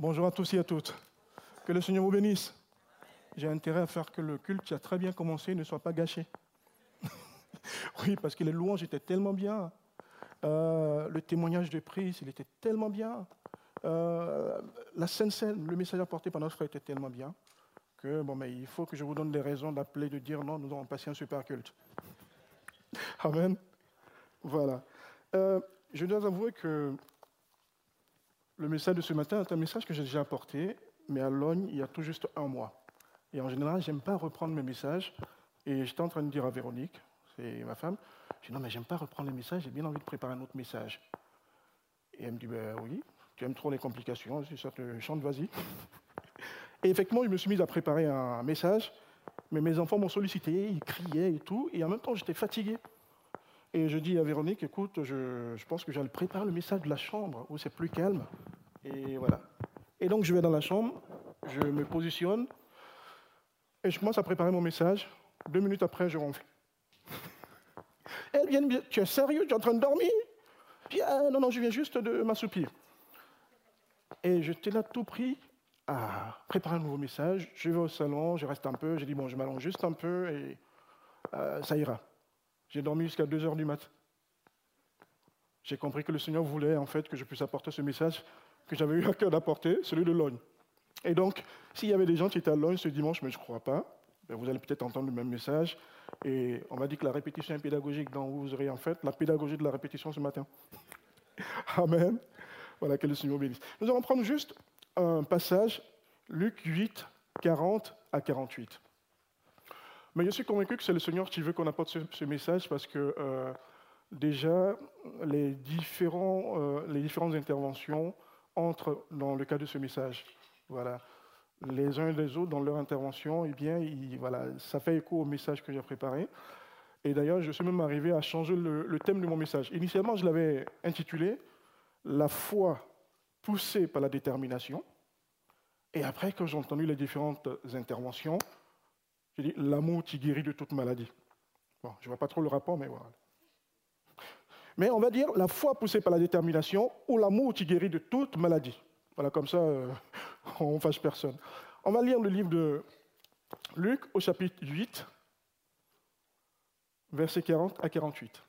Bonjour à tous et à toutes. Que le Seigneur vous bénisse. J'ai intérêt à faire que le culte qui a très bien commencé ne soit pas gâché. Oui, parce que les louanges étaient tellement bien. Le témoignage de prise, il était tellement bien. La scène, le message apporté par notre frère était tellement bien que bon, mais il faut que je vous donne des raisons d'appeler, de dire non, nous avons passé un super culte. Amen. Voilà. Je dois avouer que le message de ce matin est un message que j'ai déjà apporté, mais à Lognes, il y a tout juste 1 mois. Et en général, j'aime pas reprendre mes messages. Et j'étais en train de dire à Véronique, c'est ma femme, je dis non, mais j'aime pas reprendre les messages, j'ai bien envie de préparer un autre message. Et elle me dit, ben oui, tu aimes trop les complications, ça te chante, vas-y. Et effectivement, je me suis mis à préparer un message, mais mes enfants m'ont sollicité, ils criaient et tout, et en même temps, j'étais fatigué. Et je dis à Véronique, écoute, je pense que j'allais préparer le message de la chambre, où c'est plus calme, et voilà. Et donc, je vais dans la chambre, je me positionne, et je commence à préparer mon message. 2 minutes après, je ronfle. Elle vient me dire, tu es sérieux, tu es en train de dormir? Puis, ah, non, je viens juste de m'assoupir. Et j'étais là tout pris à préparer un nouveau message. Je vais au salon, je reste un peu, j'ai dit, bon, je m'allonge juste un peu et ça ira. J'ai dormi jusqu'à 2 heures du mat. J'ai compris que le Seigneur voulait, en fait, que je puisse apporter ce message que j'avais eu à cœur d'apporter, celui de Lognes. Et donc, s'il y avait des gens qui étaient à Lognes ce dimanche, mais je ne crois pas, ben vous allez peut-être entendre le même message. Et on m'a dit que la répétition est pédagogique, donc vous aurez en fait la pédagogie de la répétition ce matin. Amen. Voilà, que le Seigneur bénisse. Nous allons prendre juste un passage, Luc 8, 40 à 48. Mais je suis convaincu que c'est le Seigneur qui veut qu'on apporte ce message parce que déjà, les différentes interventions entrent dans le cadre de ce message. Voilà. Les uns et les autres, dans leur intervention, eh bien, voilà, ça fait écho au message que j'ai préparé. Et d'ailleurs, je suis même arrivé à changer le thème de mon message. Initialement, je l'avais intitulé « La foi poussée par la détermination ». Et après, quand j'ai entendu les différentes interventions, j'ai dit « L'amour qui guérit de toute maladie ». Bon, je ne vois pas trop le rapport, mais voilà. Mais on va dire « La foi poussée par la détermination » ou « L'amour qui guérit de toute maladie ». Voilà, comme ça, on ne fâche personne. On va lire le livre de Luc au chapitre 8, versets 40 à 48.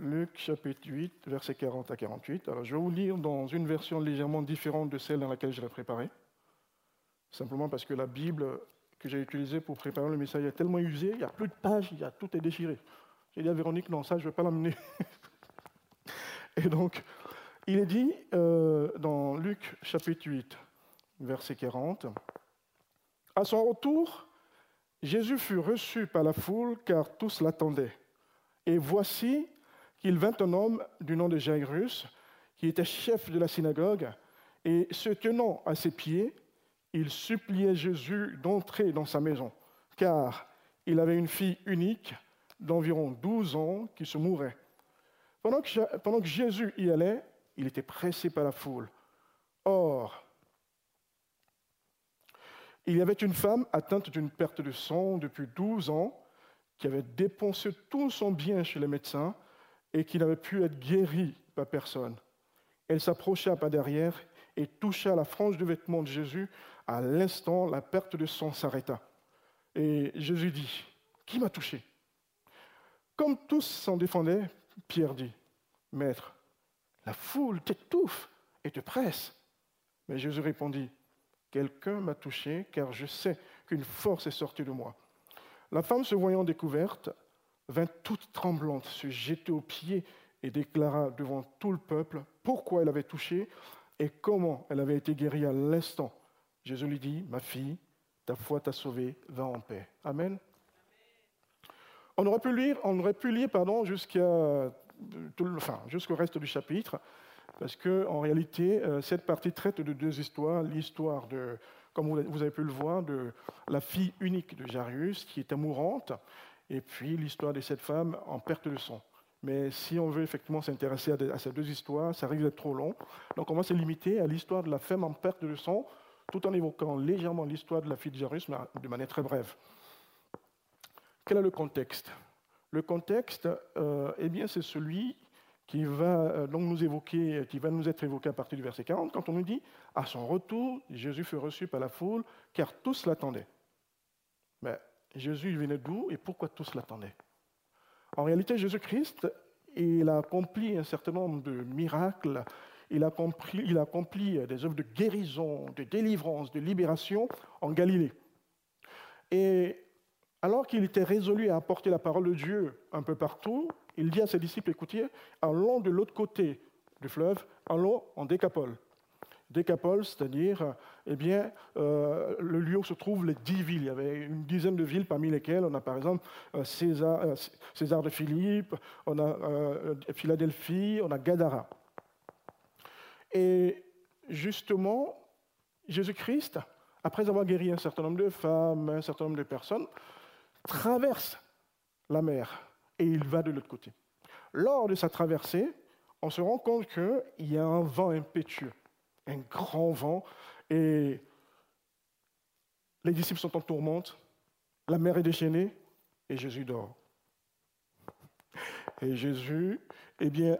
Luc, chapitre 8, versets 40 à 48. Alors, je vais vous lire dans une version légèrement différente de celle dans laquelle je l'ai préparée, simplement parce que la Bible que j'ai utilisé pour préparer le message, il est tellement usé, il n'y a plus de pages, tout est déchiré. J'ai dit à Véronique, non, ça, je ne vais pas l'amener. Et donc, il est dit dans Luc, chapitre 8, verset 40, « À son retour, Jésus fut reçu par la foule, car tous l'attendaient. Et voici qu'il vint un homme du nom de Jaïrus, qui était chef de la synagogue, et se tenant à ses pieds, il suppliait Jésus d'entrer dans sa maison, car il avait une fille unique d'environ 12 ans qui se mourait. Pendant que Jésus y allait, il était pressé par la foule. Or, il y avait une femme atteinte d'une perte de sang depuis 12 ans qui avait dépensé tout son bien chez les médecins et qui n'avait pu être guérie par personne. Elle s'approcha par derrière et toucha la frange du vêtement de Jésus. À l'instant, la perte de sang s'arrêta. Et Jésus dit, « Qui m'a touché ?» Comme tous s'en défendaient, Pierre dit, « Maître, la foule t'étouffe et te presse. » Mais Jésus répondit, « Quelqu'un m'a touché, car je sais qu'une force est sortie de moi. » La femme, se voyant découverte, vint toute tremblante, se jeter aux pieds et déclara devant tout le peuple pourquoi elle avait touché et comment elle avait été guérie à l'instant. Jésus lui dit, « Ma fille, ta foi t'a sauvée, va en paix. » Amen. On aurait pu lire jusqu'au reste du chapitre, parce qu'en réalité, cette partie traite de deux histoires. L'histoire, de, comme vous avez pu le voir, de la fille unique de Jaïrus, qui est mourante, et puis l'histoire de cette femme en perte de sang. Mais si on veut effectivement s'intéresser à ces deux histoires, ça risque d'être trop long. Donc on va se limiter à l'histoire de la femme en perte de sang, tout en évoquant légèrement l'histoire de la fille de Jaïrus, mais de manière très brève. Quel est le contexte ? Le contexte, c'est celui qui va donc nous évoquer, qui va nous être évoqué à partir du verset 40, quand on nous dit « À son retour, Jésus fut reçu par la foule, car tous l'attendaient. » Mais Jésus venait d'où et pourquoi tous l'attendaient ? En réalité, Jésus-Christ, il a accompli un certain nombre de miracles, il a accompli des œuvres de guérison, de délivrance, de libération en Galilée. Et alors qu'il était résolu à apporter la parole de Dieu un peu partout, il dit à ses disciples, écoutez, allons de l'autre côté du fleuve, allons en Décapole. Décapole, c'est-à-dire le lieu où se trouvent les 10 villes. Il y avait une dizaine de villes parmi lesquelles on a par exemple César de Philippe, on a Philadelphie, on a Gadara. Et justement, Jésus-Christ, après avoir guéri un certain nombre de femmes, un certain nombre de personnes, traverse la mer et il va de l'autre côté. Lors de sa traversée, on se rend compte qu'il y a un vent impétueux, un grand vent, et les disciples sont en tourmente, la mer est déchaînée, et Jésus dort. Et Jésus,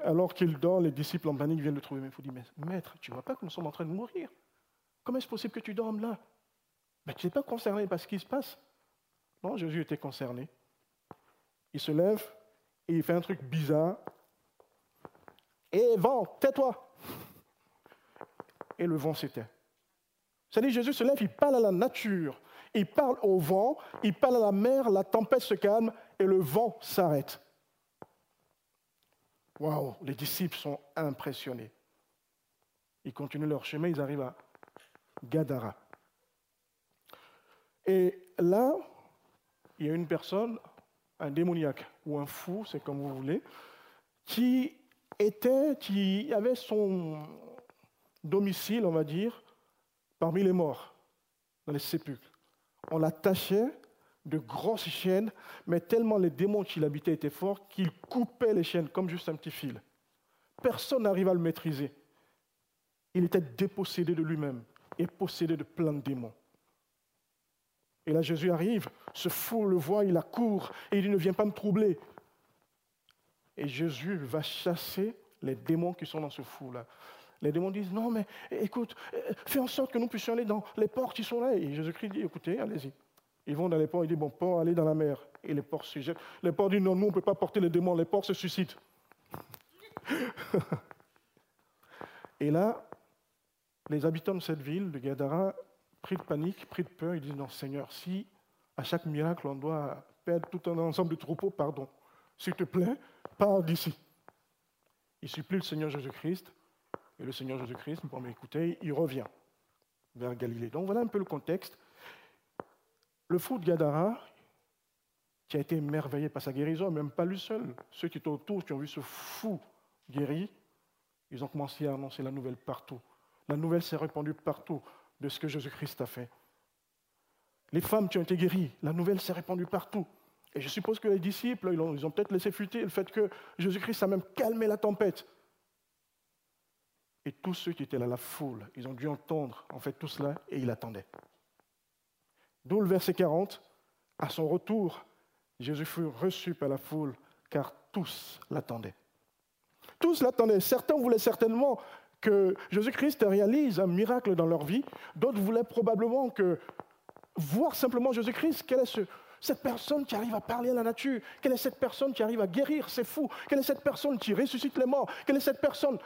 alors qu'il dort, les disciples en panique viennent le trouver. Mais il faut dire, « Maître, tu ne vois pas que nous sommes en train de mourir ? Comment est-ce possible que tu dormes là ? » Mais tu n'es pas concerné par ce qui se passe. Non, Jésus était concerné. Il se lève et il fait un truc bizarre. Et vent, tais-toi. Et le vent s'éteint. C'est-à-dire que Jésus se lève, il parle à la nature, il parle au vent, il parle à la mer, la tempête se calme et le vent s'arrête. Waouh, les disciples sont impressionnés. Ils continuent leur chemin, ils arrivent à Gadara. Et là, il y a une personne, un démoniaque ou un fou, c'est comme vous voulez, qui avait son domicile, on va dire, parmi les morts, dans les sépulcres. On l'attachait de grosses chaînes, mais tellement les démons qui l'habitaient étaient forts qu'ils coupaient les chaînes comme juste un petit fil. Personne n'arrivait à le maîtriser. Il était dépossédé de lui-même et possédé de plein de démons. Et là, Jésus arrive, ce fou le voit, il accourt et il dit « Ne viens pas me troubler ». Et Jésus va chasser les démons qui sont dans ce fou-là. Les démons disent « Non, mais écoute, fais en sorte que nous puissions aller dans les ports qui sont là ». Et Jésus-Christ dit « Écoutez, allez-y ». Ils vont dans les ports, ils disent « Bon, porc, allez dans la mer ». Et les porcs se jettent. Les porcs disent « Non, nous, on ne peut pas porter les démons, les porcs se suicident ». Et là, les habitants de cette ville, de Gadara, pris de panique, pris de peur, ils disent « Non, Seigneur, si à chaque miracle, on doit perdre tout un ensemble de troupeaux, pardon, s'il te plaît, pars d'ici ». Ils supplient le Seigneur Jésus-Christ, et le Seigneur Jésus-Christ, bon, mais écoutez, il revient vers Galilée. Donc voilà un peu le contexte. Le fou de Gadara, qui a été émerveillé par sa guérison, même pas lui seul, ceux qui étaient autour, qui ont vu ce fou guéri, ils ont commencé à annoncer la nouvelle partout. La nouvelle s'est répandue partout de ce que Jésus-Christ a fait. Les femmes qui ont été guéries, la nouvelle s'est répandue partout. Et je suppose que les disciples, ils ont peut-être laissé fuiter le fait que Jésus-Christ a même calmé la tempête. Et tous ceux qui étaient là, la foule, ils ont dû entendre en fait tout cela et ils attendaient. D'où le verset 40, à son retour, Jésus fut reçu par la foule, car tous l'attendaient. Tous l'attendaient. Certains voulaient certainement que Jésus-Christ réalise un miracle dans leur vie. D'autres voulaient probablement que voir simplement Jésus-Christ. Quelle est cette personne qui arrive à parler à la nature? Quelle est cette personne qui arrive à guérir ces fous? Quelle est cette personne qui ressuscite les morts? Quelle est cette personne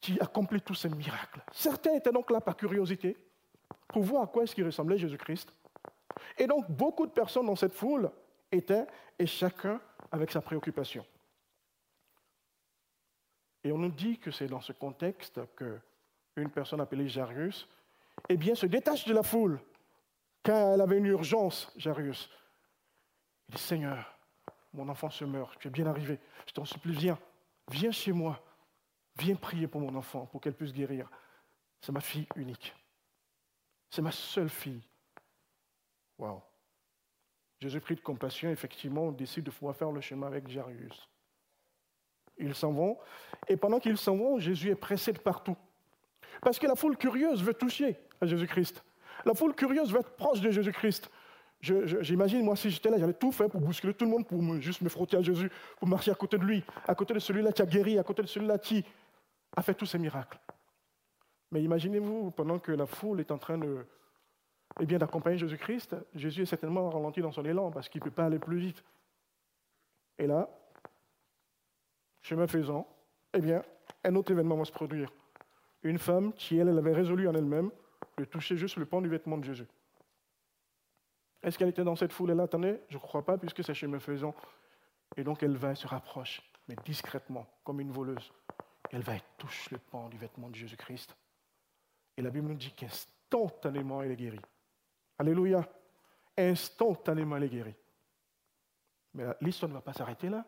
qui accomplit tous ces miracles? Certains étaient donc là par curiosité pour voir à quoi est-ce qu'il ressemblait Jésus-Christ. Et donc beaucoup de personnes dans cette foule étaient, et chacun avec sa préoccupation. Et on nous dit que c'est dans ce contexte qu'une personne appelée Jaïrus, eh bien, se détache de la foule, car elle avait une urgence, Jaïrus. Il dit, Seigneur, mon enfant se meurt, tu es bien arrivé, je t'en supplie, viens chez moi, viens prier pour mon enfant, pour qu'elle puisse guérir. C'est ma fille unique, c'est ma seule fille. Waouh. Jésus pris de compassion, effectivement, on décide de pouvoir faire le chemin avec Jaïrus. Ils s'en vont, et pendant qu'ils s'en vont, Jésus est pressé de partout. Parce que la foule curieuse veut toucher à Jésus-Christ. La foule curieuse veut être proche de Jésus-Christ. J'imagine, moi, si j'étais là, j'allais tout faire pour bousculer tout le monde, pour juste me frotter à Jésus, pour marcher à côté de lui, à côté de celui-là qui a guéri, à côté de celui-là qui a fait tous ces miracles. Mais imaginez-vous, pendant que la foule est en train d'accompagner Jésus-Christ, Jésus est certainement ralenti dans son élan parce qu'il ne peut pas aller plus vite. Et là, chemin faisant, un autre événement va se produire. Une femme qui, elle avait résolu en elle-même de toucher juste le pan du vêtement de Jésus. Est-ce qu'elle était dans cette foule? Elle attendait? Je ne crois pas, puisque c'est chemin faisant. Et donc elle va et se rapproche, mais discrètement, comme une voleuse. Elle va et touche le pan du vêtement de Jésus-Christ. Et la Bible nous dit qu'instantanément, elle est guérie. Alléluia! Instantanément, elle est guérie. Mais l'histoire ne va pas s'arrêter là.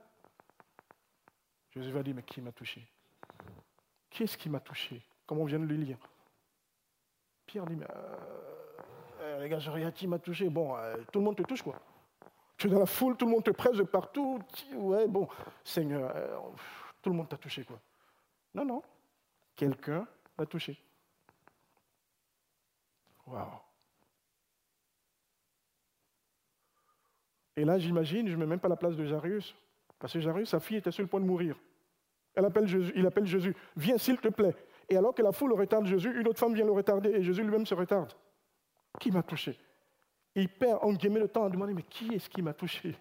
Jésus va dire, mais qui m'a touché? Qui est-ce qui m'a touché? Comme on vient de le lire. Pierre dit, mais les gars, je regarde, qui m'a touché? Tout le monde te touche, quoi. Tu es dans la foule, tout le monde te presse de partout. Seigneur, tout le monde t'a touché, quoi. Non, quelqu'un m'a touché. Waouh. Et là, j'imagine, je ne mets même pas la place de Jaïrus. Parce que Jaïrus, sa fille était sur le point de mourir. Il appelle Jésus, « Viens, s'il te plaît !» Et alors que la foule retarde Jésus, une autre femme vient le retarder et Jésus lui-même se retarde. Qui m'a touché? Et il perd en guillemets le temps à demander, « Mais qui est-ce qui m'a touché ?»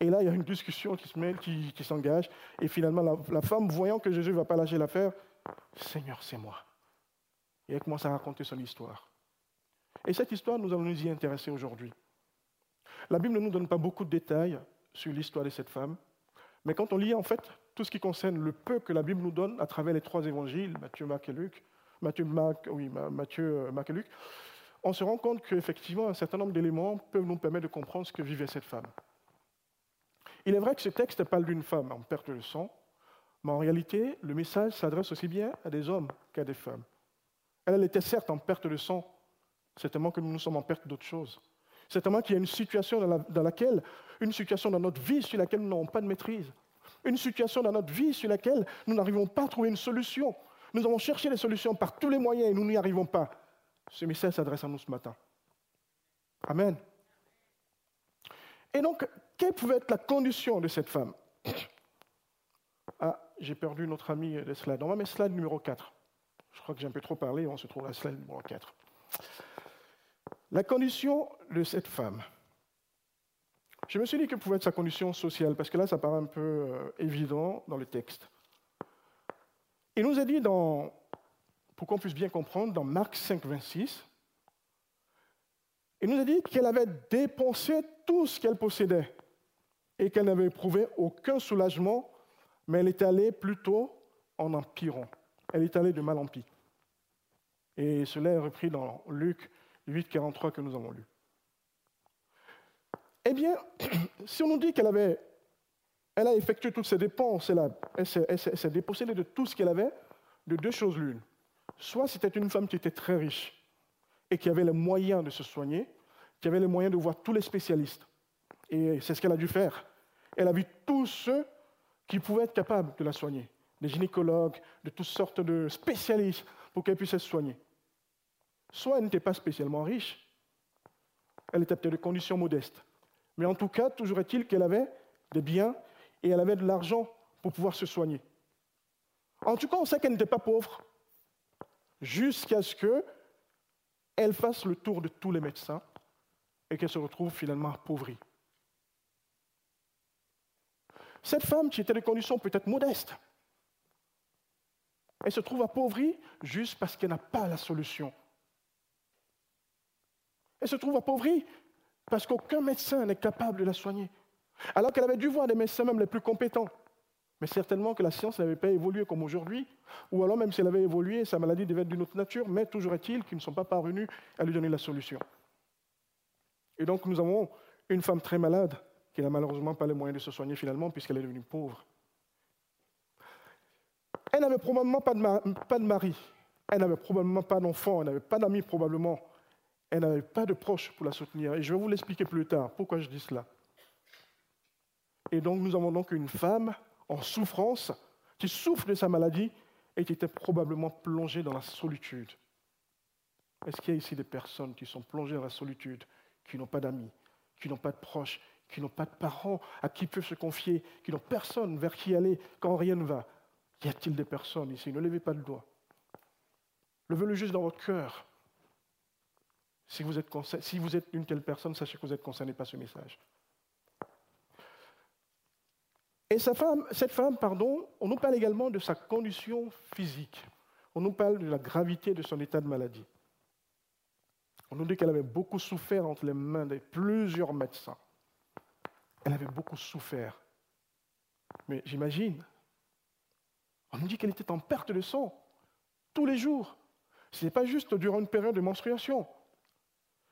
Et là, il y a une discussion qui se mêle, qui s'engage. Et finalement, la femme, voyant que Jésus ne va pas lâcher l'affaire, « Seigneur, c'est moi !» Et elle commence à raconter son histoire. Et cette histoire, nous allons nous y intéresser aujourd'hui. La Bible ne nous donne pas beaucoup de détails sur l'histoire de cette femme. Mais quand on lit en fait tout ce qui concerne le peu que la Bible nous donne à travers les trois évangiles, Matthieu, Marc et Luc, on se rend compte qu'effectivement un certain nombre d'éléments peuvent nous permettre de comprendre ce que vivait cette femme. Il est vrai que ce texte parle d'une femme en perte de sang, mais en réalité le message s'adresse aussi bien à des hommes qu'à des femmes. Elle était certes en perte de sang, certainement que nous sommes en perte d'autres choses. Certainement qu'il y a une situation dans notre vie sur laquelle nous n'avons pas de maîtrise. Une situation dans notre vie sur laquelle nous n'arrivons pas à trouver une solution. Nous avons cherché les solutions par tous les moyens et nous n'y arrivons pas. Ce message s'adresse à nous ce matin. Amen. Et donc, quelle pouvait être la condition de cette femme? J'ai perdu notre ami de slide. On va mettre slide numéro 4. Je crois que j'ai un peu trop parlé, on se trouve à slide numéro 4. La condition de cette femme. Je me suis dit que pouvait être sa condition sociale, parce que là, ça paraît un peu évident dans le texte. Il nous est dit, pour qu'on puisse bien comprendre, dans Marc 5, 26, il nous est dit qu'elle avait dépensé tout ce qu'elle possédait et qu'elle n'avait éprouvé aucun soulagement, mais elle est allée plutôt en empirant. Elle est allée de mal en pis. Et cela est repris dans Luc 8,43 que nous avons lu. Eh bien, si on nous dit qu'elle a effectué toutes ses dépenses, elle s'est dépossédée de tout ce qu'elle avait, de deux choses l'une. Soit c'était une femme qui était très riche et qui avait les moyens de se soigner, qui avait les moyens de voir tous les spécialistes. Et c'est ce qu'elle a dû faire. Elle a vu tous ceux qui pouvaient être capables de la soigner. des gynécologues, de toutes sortes de spécialistes pour qu'elle puisse se soigner. Soit elle n'était pas spécialement riche, elle était peut-être de conditions modestes, mais en tout cas, toujours est-il qu'elle avait des biens et elle avait de l'argent pour pouvoir se soigner. En tout cas, on sait qu'elle n'était pas pauvre, jusqu'à ce qu'elle fasse le tour de tous les médecins et qu'elle se retrouve finalement appauvrie. Cette femme qui était de conditions peut-être modestes, elle se trouve appauvrie juste parce qu'elle n'a pas la solution. Elle se trouve appauvrie parce qu'aucun médecin n'est capable de la soigner. Alors qu'elle avait dû voir des médecins même les plus compétents. Mais certainement que la science n'avait pas évolué comme aujourd'hui, ou alors même si elle avait évolué, sa maladie devait être d'une autre nature, mais toujours est-il qu'ils ne sont pas parvenus à lui donner la solution. Et donc nous avons une femme très malade qui n'a malheureusement pas les moyens de se soigner finalement puisqu'elle est devenue pauvre. Elle n'avait probablement pas de mari, elle n'avait probablement pas d'enfant, elle n'avait pas d'amis probablement, elle n'avait pas de proches pour la soutenir. Et je vais vous l'expliquer plus tard, pourquoi je dis cela. Et donc nous avons donc une femme en souffrance, qui souffre de sa maladie et qui était probablement plongée dans la solitude. Est-ce qu'il y a ici des personnes qui sont plongées dans la solitude, qui n'ont pas d'amis, qui n'ont pas de proches, qui n'ont pas de parents à qui peuvent se confier, qui n'ont personne vers qui aller quand rien ne va? Y a-t-il des personnes ici? Ne levez pas le doigt. Levez-le juste dans votre cœur. Si vous êtes une telle personne, sachez que vous êtes concerné par ce message. Et cette femme, on nous parle également de sa condition physique. On nous parle de la gravité de son état de maladie. On nous dit qu'elle avait beaucoup souffert entre les mains de plusieurs médecins. Elle avait beaucoup souffert. Mais j'imagine, on nous dit qu'elle était en perte de sang tous les jours. Ce n'est pas juste durant une période de menstruation.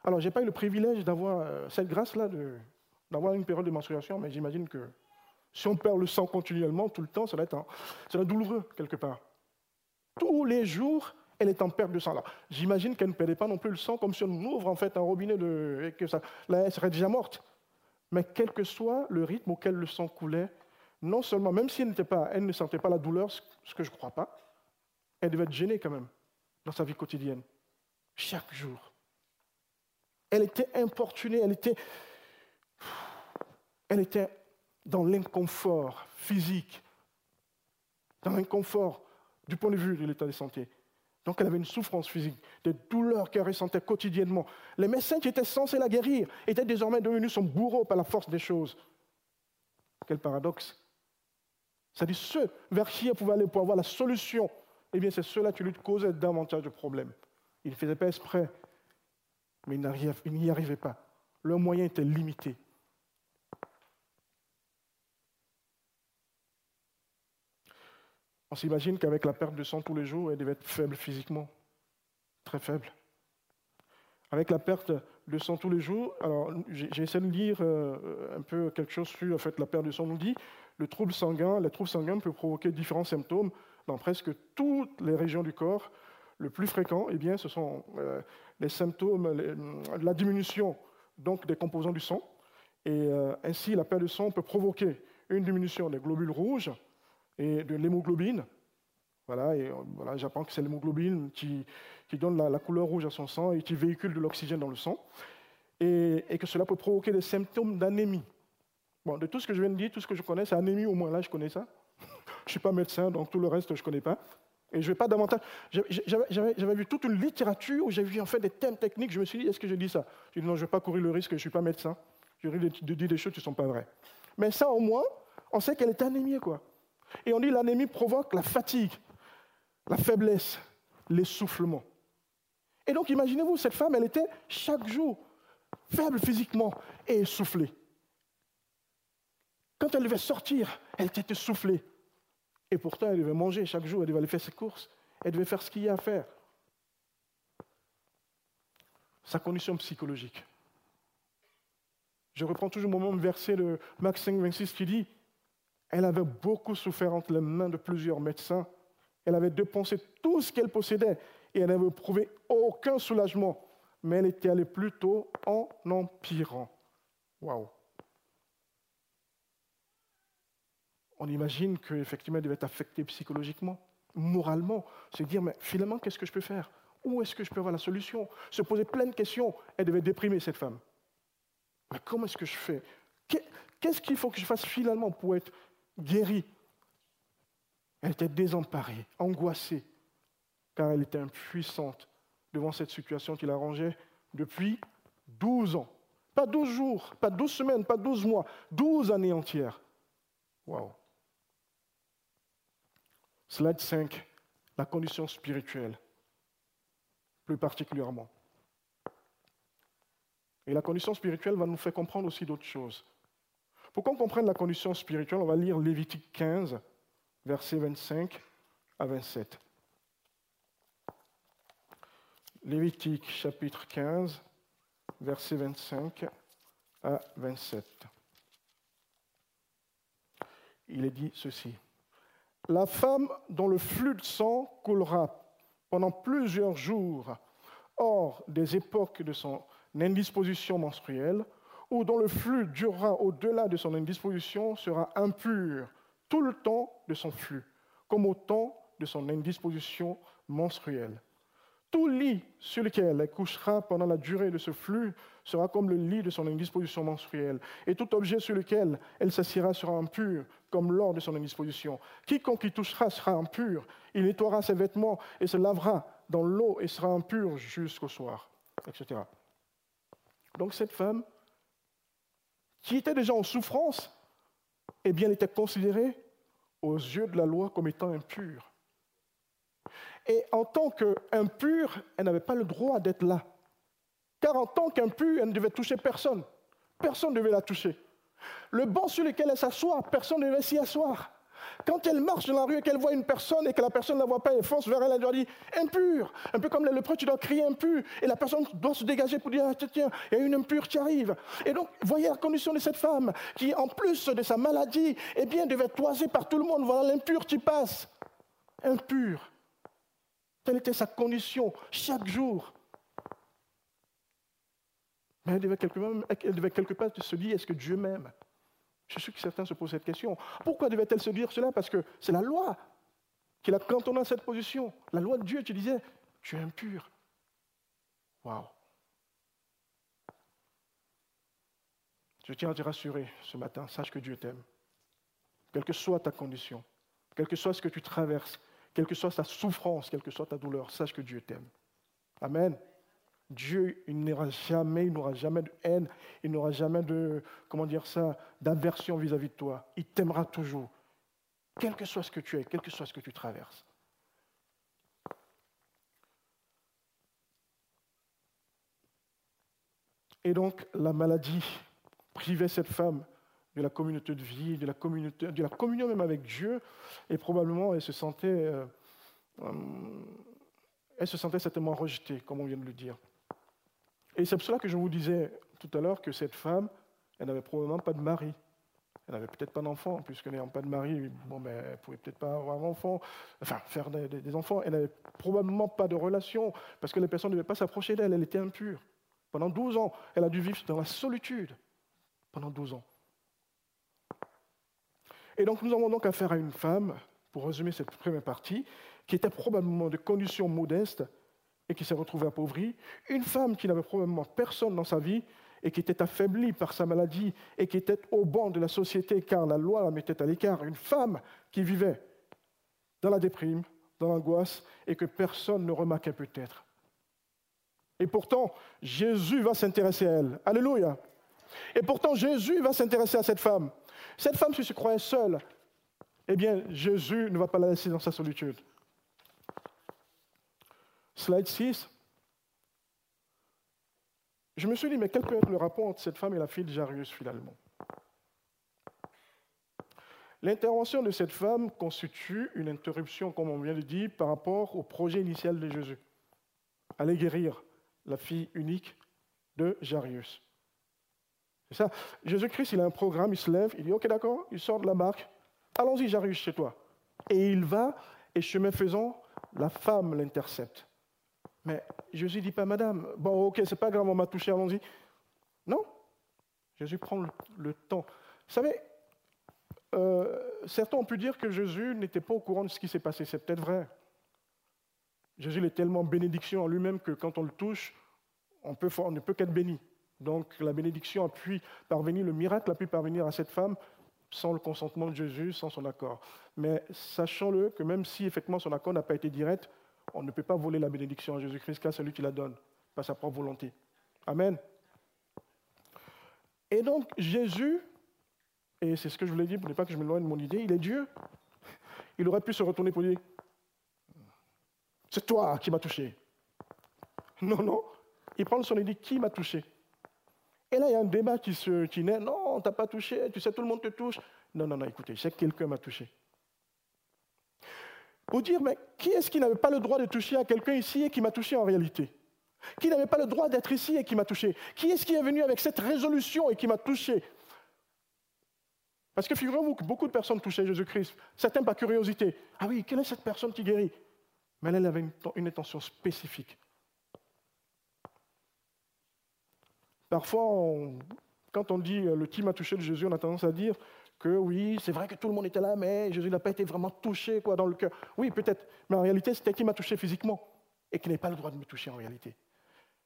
Alors, je n'ai pas eu le privilège d'avoir cette grâce-là, d'avoir une période de menstruation, mais j'imagine que si on perd le sang continuellement, tout le temps, ça doit être douloureux, quelque part. Tous les jours, elle est en perte de sang. Là, j'imagine qu'elle ne perdait pas non plus le sang, comme si on ouvre en fait un robinet, et que ça, là, elle serait déjà morte. Mais quel que soit le rythme auquel le sang coulait, non seulement, même si elle ne sentait pas la douleur, ce que je ne crois pas, elle devait être gênée quand même, dans sa vie quotidienne, chaque jour. Elle était importunée, elle était dans l'inconfort physique, dans l'inconfort du point de vue de l'état de santé. Donc elle avait une souffrance physique, des douleurs qu'elle ressentait quotidiennement. Les médecins qui étaient censés la guérir étaient désormais devenus son bourreau par la force des choses. Quel paradoxe! C'est-à-dire ceux vers qui elle pouvait aller pour avoir la solution, eh bien c'est ceux-là qui lui causaient davantage de problèmes. Ils ne faisaient pas exprès, mais ils n'y arrivaient pas. Leurs moyens étaient limités. On s'imagine qu'avec la perte de sang tous les jours, elle devait être faible physiquement, très faible. Avec la perte de sang tous les jours, alors j'ai essayé de lire un peu quelque chose sur en fait, la perte de sang. On nous dit le trouble sanguin peut provoquer différents symptômes dans presque toutes les régions du corps. Le plus fréquent, eh bien, ce sont les symptômes, la diminution donc, des composants du sang. Et ainsi, la perte de sang peut provoquer une diminution des globules rouges, et de l'hémoglobine. Voilà, j'apprends que c'est l'hémoglobine qui donne la couleur rouge à son sang et qui véhicule de l'oxygène dans le sang, et que cela peut provoquer des symptômes d'anémie. Bon, de tout ce que je viens de dire, tout ce que je connais, c'est anémie au moins, là je connais ça. Je ne suis pas médecin, donc tout le reste je ne connais pas. Et je ne vais pas davantage... J'avais vu toute une littérature où j'ai vu en fait des thèmes techniques, je me suis dit, est-ce que je dis ça? Je dis non, je ne vais pas courir le risque, je ne suis pas médecin. Je risque de dire des choses qui ne sont pas vraies. Mais ça au moins, on sait qu'elle est anémie, quoi. Et on dit que l'anémie provoque la fatigue, la faiblesse, l'essoufflement. Et donc imaginez-vous, cette femme, elle était chaque jour faible physiquement et essoufflée. Quand elle devait sortir, elle était essoufflée. Et pourtant, elle devait manger chaque jour, elle devait aller faire ses courses, elle devait faire ce qu'il y a à faire. Sa condition psychologique. Je reprends toujours mon même verset de Marc 5, 26 qui dit: elle avait beaucoup souffert entre les mains de plusieurs médecins. Elle avait dépensé tout ce qu'elle possédait et elle n'avait prouvé aucun soulagement. Mais elle était allée plutôt en empirant. Waouh! on imagine qu'effectivement, elle devait être affectée psychologiquement, moralement. Se dire, mais finalement, qu'est-ce que je peux faire? Où est-ce que je peux avoir la solution? Se poser plein de questions. Elle devait déprimer, cette femme. Mais comment est-ce que je fais? Qu'est-ce qu'il faut que je fasse finalement pour être guérie? Elle était désemparée, angoissée, car elle était impuissante devant cette situation qui la rangeait depuis 12 ans. Pas 12 jours, pas 12 semaines, pas 12 mois, 12 années entières. Waouh. Slide 5, la condition spirituelle, plus particulièrement. Et la condition spirituelle va nous faire comprendre aussi d'autres choses. Pour qu'on comprenne la condition spirituelle, on va lire Lévitique 15, versets 25 à 27. Lévitique, chapitre 15, versets 25 à 27. Il est dit ceci. « La femme dont le flux de sang coulera pendant plusieurs jours hors des époques de son indisposition menstruelle, ou dont le flux durera au-delà de son indisposition, sera impure tout le temps de son flux, comme au temps de son indisposition menstruelle. Tout lit sur lequel elle couchera pendant la durée de ce flux sera comme le lit de son indisposition menstruelle, et tout objet sur lequel elle s'assiera sera impur, comme lors de son indisposition. Quiconque y touchera sera impur, il nettoiera ses vêtements et se lavera dans l'eau et sera impur jusqu'au soir, etc. » Donc cette femme, qui était déjà en souffrance, eh bien, elle était considérée aux yeux de la loi comme étant impure. Et en tant qu'impure, elle n'avait pas le droit d'être là. Car en tant qu'impure, elle ne devait toucher personne. Personne ne devait la toucher. Le banc sur lequel elle s'assoit, personne ne devait s'y asseoir. Quand elle marche dans la rue et qu'elle voit une personne et que la personne ne la voit pas, elle fonce vers elle, elle doit dire « impure ». Un peu comme le lépreux, tu dois crier « impur ». Et la personne doit se dégager pour dire « tiens, il y a une impure qui arrive ». Et donc, voyez la condition de cette femme qui, en plus de sa maladie, eh bien, devait toiser par tout le monde. Voilà l'impure qui passe. Impure. Telle était sa condition chaque jour. Mais elle devait quelque part se dire « est-ce que Dieu m'aime ?» Je suis sûr que certains se posent cette question. Pourquoi devait-elle se dire cela? Parce que c'est la loi qui la cantonnait à cette position. La loi de Dieu qui disait « tu es impur ». Waouh. Je tiens à te rassurer ce matin, sache que Dieu t'aime. Quelle que soit ta condition, quel que soit ce que tu traverses, quelle que soit ta souffrance, quelle que soit ta douleur, sache que Dieu t'aime. Amen. Dieu, il n'aura jamais de haine, il n'aura jamais de, d'aversion vis-à-vis de toi. Il t'aimera toujours, quel que soit ce que tu es, quel que soit ce que tu traverses. Et donc, la maladie privait cette femme de la communauté de vie, de la communion même avec Dieu, et probablement elle se sentait, certainement rejetée, comme on vient de le dire. Et c'est pour cela que je vous disais tout à l'heure que cette femme, elle n'avait probablement pas de mari. Elle n'avait peut-être pas d'enfant, puisque n'ayant pas de mari, elle ne pouvait peut-être pas avoir d'enfant, faire des enfants. Elle n'avait probablement pas de relation, parce que les personnes ne devaient pas s'approcher d'elle, elle était impure. Pendant 12 ans, elle a dû vivre dans la solitude. Pendant 12 ans. Et donc nous avons donc affaire à une femme, pour résumer cette première partie, qui était probablement de conditions modestes, et qui s'est retrouvée appauvrie, une femme qui n'avait probablement personne dans sa vie et qui était affaiblie par sa maladie et qui était au banc de la société car la loi la mettait à l'écart, une femme qui vivait dans la déprime, dans l'angoisse et que personne ne remarquait peut-être. Et pourtant, Jésus va s'intéresser à elle. Alléluia! Et pourtant, Jésus va s'intéresser à cette femme. Cette femme qui se croyait seule, eh bien, Jésus ne va pas la laisser dans sa solitude. Slide 6. Je me suis dit, mais quel peut être le rapport entre cette femme et la fille de Jaïrus, finalement? L'intervention de cette femme constitue une interruption, comme on vient de dire, par rapport au projet initial de Jésus. Aller guérir la fille unique de Jaïrus. C'est ça. Jésus-Christ, il a un programme, il se lève, il dit, OK, d'accord, il sort de la barque. Allons-y, Jaïrus, chez toi. Et il va, et chemin faisant, la femme l'intercepte. Mais Jésus ne dit pas, madame, bon, OK, c'est pas grave, on m'a touché, allons-y. Non. Jésus prend le temps. Vous savez, Certains ont pu dire que Jésus n'était pas au courant de ce qui s'est passé. C'est peut-être vrai. Jésus est tellement bénédiction en lui-même que quand on le touche, on ne peut qu'être béni. Donc la bénédiction a pu parvenir, le miracle a pu parvenir à cette femme sans le consentement de Jésus, sans son accord. Mais sachons-le que même si effectivement son accord n'a pas été direct, on ne peut pas voler la bénédiction à Jésus-Christ qu'à celui qui la donne, par sa propre volonté. Amen. Et donc Jésus, et c'est ce que je voulais dire pour ne pas que je m'éloigne de mon idée, il est Dieu. Il aurait pu se retourner pour dire « C'est toi qui m'as touché ». Non, non. Il prend son idée « Qui m'a touché ?» Et là, il y a un débat qui naît. « Non, t'as pas touché, tu sais, tout le monde te touche. » Non, non, non, écoutez, je sais que quelqu'un m'a touché. Ou dire « Mais qui est-ce qui n'avait pas le droit de toucher à quelqu'un ici et qui m'a touché en réalité ? Qui n'avait pas le droit d'être ici et qui m'a touché ? Qui est-ce qui est venu avec cette résolution et qui m'a touché ?» Parce que figurez-vous que beaucoup de personnes touchaient Jésus-Christ, certains par curiosité. « Ah oui, quelle est cette personne qui guérit ?» Mais elle avait une intention spécifique. Parfois, quand on dit « le qui m'a touché de Jésus », on a tendance à dire que oui, c'est vrai que tout le monde était là, mais Jésus n'a pas été vraiment touché dans le cœur. Oui, peut-être, mais en réalité, c'était qui m'a touché physiquement et qui n'avait pas le droit de me toucher en réalité.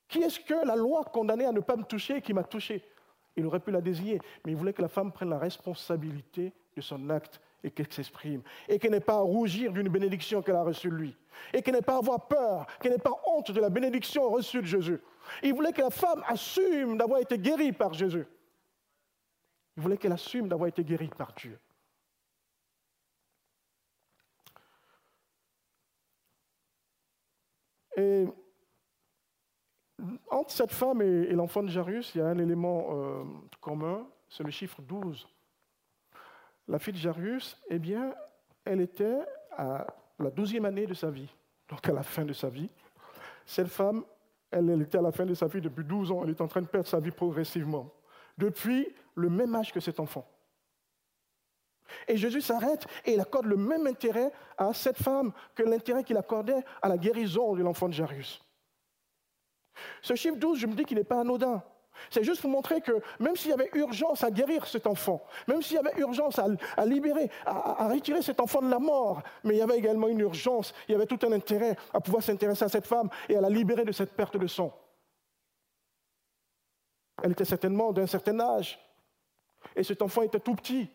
Qui est-ce que la loi condamnait à ne pas me toucher et qui m'a touché ? Il aurait pu la désigner, mais il voulait que la femme prenne la responsabilité de son acte et qu'elle s'exprime, et qu'elle n'ait pas à rougir d'une bénédiction qu'elle a reçue de lui, et qu'elle n'ait pas à avoir peur, qu'elle n'ait pas honte de la bénédiction reçue de Jésus. Il voulait que la femme assume d'avoir été guérie par Jésus. Il voulait qu'elle assume d'avoir été guérie par Dieu. Et entre cette femme et l'enfant de Jaïrus, il y a un élément commun, c'est le chiffre 12. La fille de Jaïrus, eh bien, elle était à la 12e année de sa vie, donc à la fin de sa vie. Cette femme, elle était à la fin de sa vie depuis 12 ans, elle est en train de perdre sa vie progressivement, depuis le même âge que cet enfant. Et Jésus s'arrête et il accorde le même intérêt à cette femme que l'intérêt qu'il accordait à la guérison de l'enfant de Jaïrus. Ce chiffre 12, je me dis qu'il n'est pas anodin. C'est juste pour montrer que même s'il y avait urgence à guérir cet enfant, même s'il y avait urgence à libérer, à retirer cet enfant de la mort, mais il y avait également une urgence, il y avait tout un intérêt à pouvoir s'intéresser à cette femme et à la libérer de cette perte de sang. Elle était certainement d'un certain âge, et cet enfant était tout petit,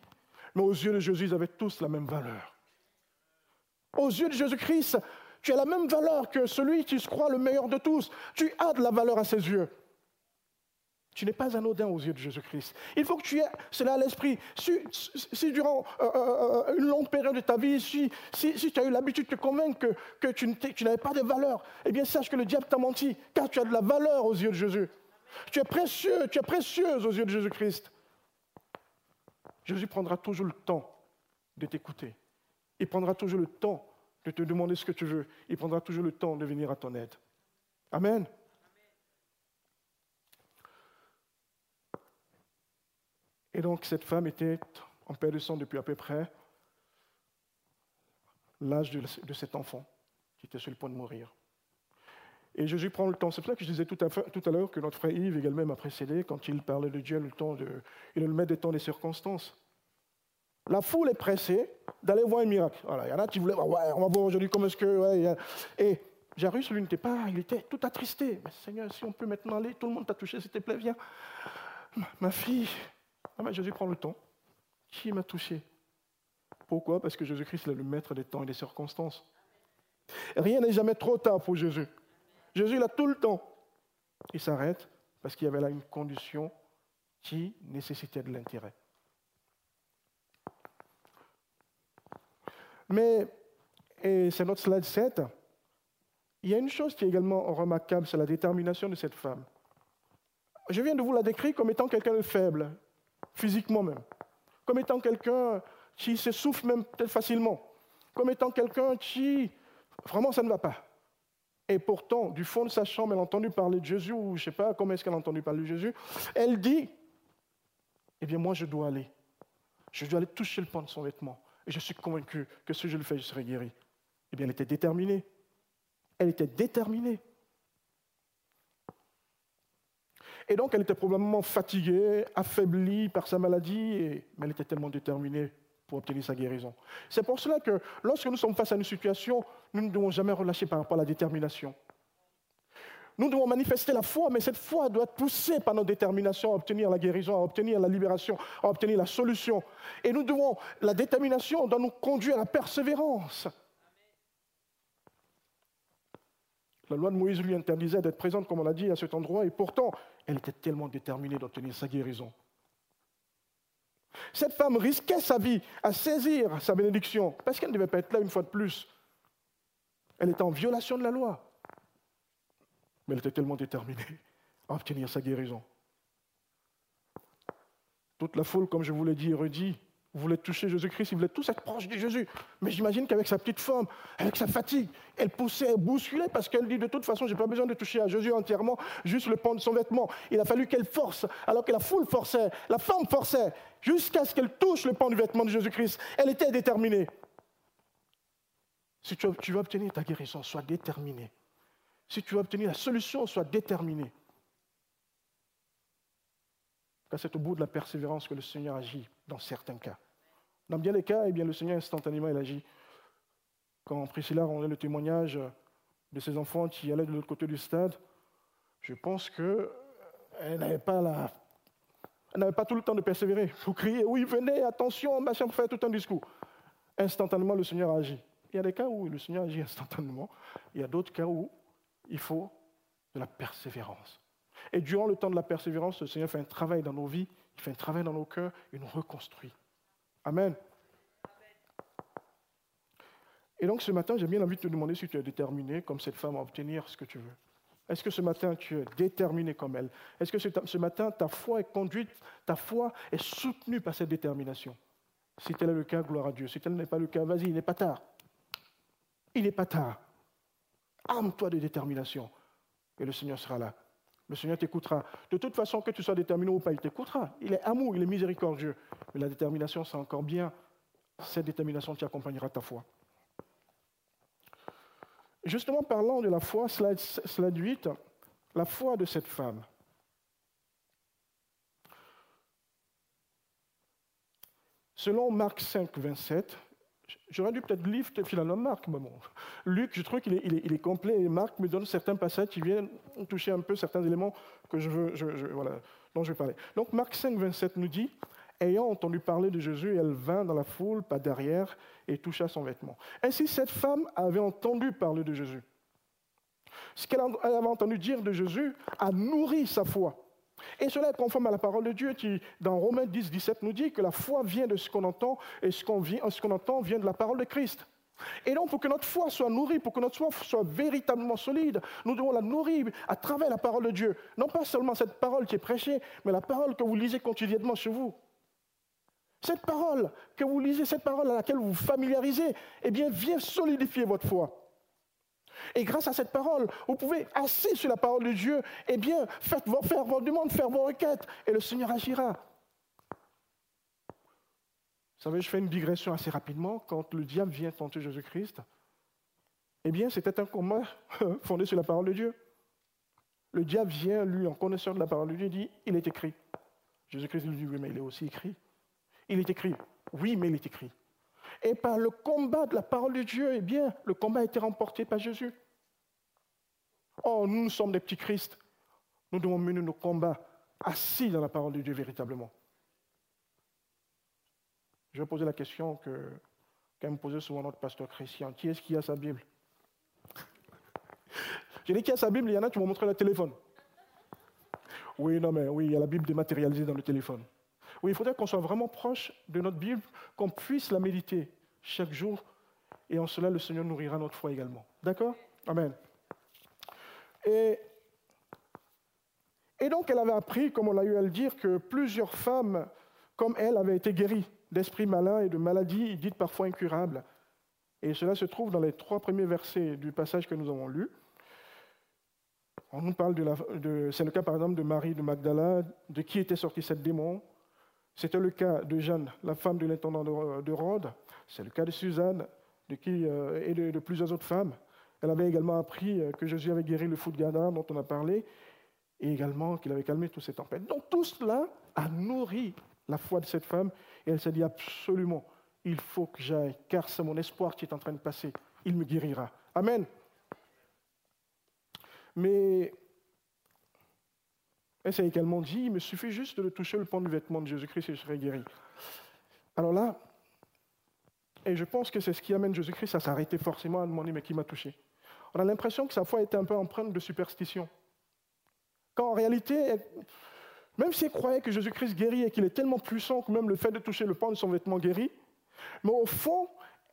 mais aux yeux de Jésus, ils avaient tous la même valeur. Aux yeux de Jésus-Christ, tu as la même valeur que celui qui se croit le meilleur de tous. Tu as de la valeur à ses yeux. Tu n'es pas anodin aux yeux de Jésus-Christ. Il faut que tu aies cela à l'esprit. Si durant une longue période de ta vie, si tu as eu l'habitude de te convaincre que tu n'avais pas de valeur, eh bien sache que le diable t'a menti, car tu as de la valeur aux yeux de Jésus. Tu es précieux, tu es précieuse aux yeux de Jésus-Christ. Jésus prendra toujours le temps de t'écouter. Il prendra toujours le temps de te demander ce que tu veux. Il prendra toujours le temps de venir à ton aide. Amen. Et donc, cette femme était en perte de sang depuis à peu près l'âge de cet enfant qui était sur le point de mourir. Et Jésus prend le temps. C'est pour ça que je disais tout à l'heure que notre frère Yves également m'a précédé quand il parlait de Dieu, il le met des temps des circonstances. La foule est pressée d'aller voir un miracle. Voilà, il y en a qui voulaient, on va voir aujourd'hui comment est-ce que... Et Jaïrus, lui, n'était pas, il était tout attristé. Mais Seigneur, si on peut maintenant aller, tout le monde t'a touché, s'il te plaît, viens. Ma fille... Ah, mais Jésus prend le temps. Qui m'a touché ? Pourquoi ? Parce que Jésus-Christ est le maître des temps et des circonstances. Rien n'est jamais trop tard pour Jésus. Jésus, il a tout le temps. Il s'arrête parce qu'il y avait là une condition qui nécessitait de l'intérêt. Mais, et c'est notre slide 7, il y a une chose qui est également remarquable, c'est la détermination de cette femme. Je viens de vous la décrire comme étant quelqu'un de faible, physiquement même, comme étant quelqu'un qui s'essouffle même peut-être facilement, comme étant quelqu'un qui, vraiment, ça ne va pas. Et pourtant, du fond de sa chambre, elle a entendu parler de Jésus, ou je ne sais pas comment est-ce qu'elle a entendu parler de Jésus, elle dit, eh bien moi je dois aller toucher le pan de son vêtement. Et je suis convaincu que si je le fais, je serai guéri. Eh bien, elle était déterminée. Elle était déterminée. Et donc, elle était probablement fatiguée, affaiblie par sa maladie, mais elle était tellement déterminée pour obtenir sa guérison. C'est pour cela que lorsque nous sommes face à une situation, nous ne devons jamais relâcher par rapport à la détermination. Nous devons manifester la foi, mais cette foi doit être poussée par notre détermination à obtenir la guérison, à obtenir la libération, à obtenir la solution. Et nous devons, la détermination doit nous conduire à la persévérance. La loi de Moïse lui interdisait d'être présente, comme on l'a dit, à cet endroit, et pourtant, elle était tellement déterminée d'obtenir sa guérison. Cette femme risquait sa vie à saisir sa bénédiction, parce qu'elle ne devait pas être là une fois de plus. Elle était en violation de la loi. Mais elle était tellement déterminée à obtenir sa guérison. Toute la foule, comme je vous l'ai dit et redit, voulait toucher Jésus-Christ, ils voulaient tous être proches de Jésus. Mais j'imagine qu'avec sa petite forme, avec sa fatigue, elle poussait, elle bousculait, parce qu'elle dit, de toute façon, je n'ai pas besoin de toucher à Jésus entièrement, juste le pan de son vêtement. Il a fallu qu'elle force, alors que la foule forçait, la femme forçait, jusqu'à ce qu'elle touche le pan du vêtement de Jésus-Christ. Elle était déterminée. Si tu veux obtenir ta guérison, sois déterminée. Si tu veux obtenir la solution, sois déterminé. Car c'est au bout de la persévérance que le Seigneur agit dans certains cas. Dans bien des cas, eh bien, le Seigneur instantanément il agit. Quand Priscilla rendait le témoignage de ses enfants qui allaient de l'autre côté du stade, je pense qu'elle n'avait pas tout le temps de persévérer. Il faut crier, oui, venez, attention, machin, pour faire tout un discours. Instantanément, le Seigneur agit. Il y a des cas où le Seigneur agit instantanément. Il y a d'autres cas où il faut de la persévérance. Et durant le temps de la persévérance, le Seigneur fait un travail dans nos vies, il fait un travail dans nos cœurs, il nous reconstruit. Amen. Et donc ce matin, j'ai bien envie de te demander si tu es déterminé, comme cette femme, à obtenir ce que tu veux. Est-ce que ce matin, tu es déterminé comme elle? Est-ce que ce matin, ta foi est conduite, ta foi est soutenue par cette détermination? Si tel est le cas, gloire à Dieu. Si tel n'est pas le cas, vas-y, il n'est pas tard. Il n'est pas tard. Arme-toi de détermination et le Seigneur sera là. Le Seigneur t'écoutera. De toute façon, que tu sois déterminé ou pas, il t'écoutera. Il est amour, il est miséricordieux. Mais la détermination, c'est encore bien cette détermination qui accompagnera ta foi. Justement, parlant de la foi, slide 8, la foi de cette femme. Selon Marc 5, 27, j'aurais dû peut-être lire finalement Marc. Mais bon. Luc, je trouve qu'il est complet et Marc me donne certains passages qui viennent toucher un peu certains éléments que dont je vais parler. Donc Marc 5, 27 nous dit « Ayant entendu parler de Jésus, elle vint dans la foule par derrière et toucha son vêtement. » Ainsi, cette femme avait entendu parler de Jésus. Ce qu'elle avait entendu dire de Jésus a nourri sa foi. Et cela est conforme à la parole de Dieu qui, dans Romains 10, 17, nous dit que la foi vient de ce qu'on entend et ce qu'on entend vient de la parole de Christ. Et donc, pour que notre foi soit nourrie, pour que notre foi soit véritablement solide, nous devons la nourrir à travers la parole de Dieu. Non pas seulement cette parole qui est prêchée, mais la parole que vous lisez quotidiennement chez vous. Cette parole que vous lisez, cette parole à laquelle vous vous familiarisez, eh bien, vient solidifier votre foi. Et grâce à cette parole, vous pouvez, assis sur la parole de Dieu, eh bien, faire vos demandes, faire vos requêtes, et le Seigneur agira. Vous savez, je fais une digression assez rapidement. Quand le diable vient tenter Jésus-Christ, eh bien, c'était un combat fondé sur la parole de Dieu. Le diable vient, lui, en connaisseur de la parole de Dieu, dit « Il est écrit ». Jésus-Christ lui dit « Oui, mais il est aussi écrit ». « Il est écrit ». « Oui, mais il est écrit ». Et par le combat de la parole de Dieu, eh bien, le combat a été remporté par Jésus. Or, nous sommes des petits Christ. Nous devons mener nos combats assis dans la parole de Dieu véritablement. Je vais poser la question qu'a me posait souvent notre pasteur Christian. Qui est-ce qui a sa Bible? J'ai dit qui a sa Bible, il y en a qui m'ont montré le téléphone. Oui, il y a la Bible dématérialisée dans le téléphone. Oui, il faudrait qu'on soit vraiment proche de notre Bible, qu'on puisse la méditer chaque jour, et en cela, le Seigneur nourrira notre foi également. D'accord? Amen. Et donc, elle avait appris, comme on l'a eu à le dire, que plusieurs femmes, comme elle, avaient été guéries d'esprits malins et de maladies dites parfois incurables. Et cela se trouve dans les 3 premiers versets du passage que nous avons lu. On nous parle c'est le cas, par exemple, de Marie de Magdala, de qui était sorti cette démon. C'était le cas de Jeanne, la femme de l'intendant de Ronald. C'est le cas de Suzanne et de plusieurs autres femmes. Elle avait également appris que Jésus avait guéri le fou de Gadara dont on a parlé et également qu'il avait calmé toutes ces tempêtes. Donc tout cela a nourri la foi de cette femme et elle s'est dit absolument, il faut que j'aille, car c'est mon espoir qui est en train de passer. Il me guérira. Amen. Mais elle s'est également dit, il me suffit juste de toucher le pan du vêtement de Jésus-Christ et je serai guéri. Alors là, et je pense que c'est ce qui amène Jésus-Christ à s'arrêter forcément, à demander, mais qui m'a touché? On a l'impression que sa foi était un peu empreinte de superstition. Quand en réalité, même si elle croyait que Jésus-Christ guérit et qu'il est tellement puissant que même le fait de toucher le pan de son vêtement guérit, mais au fond,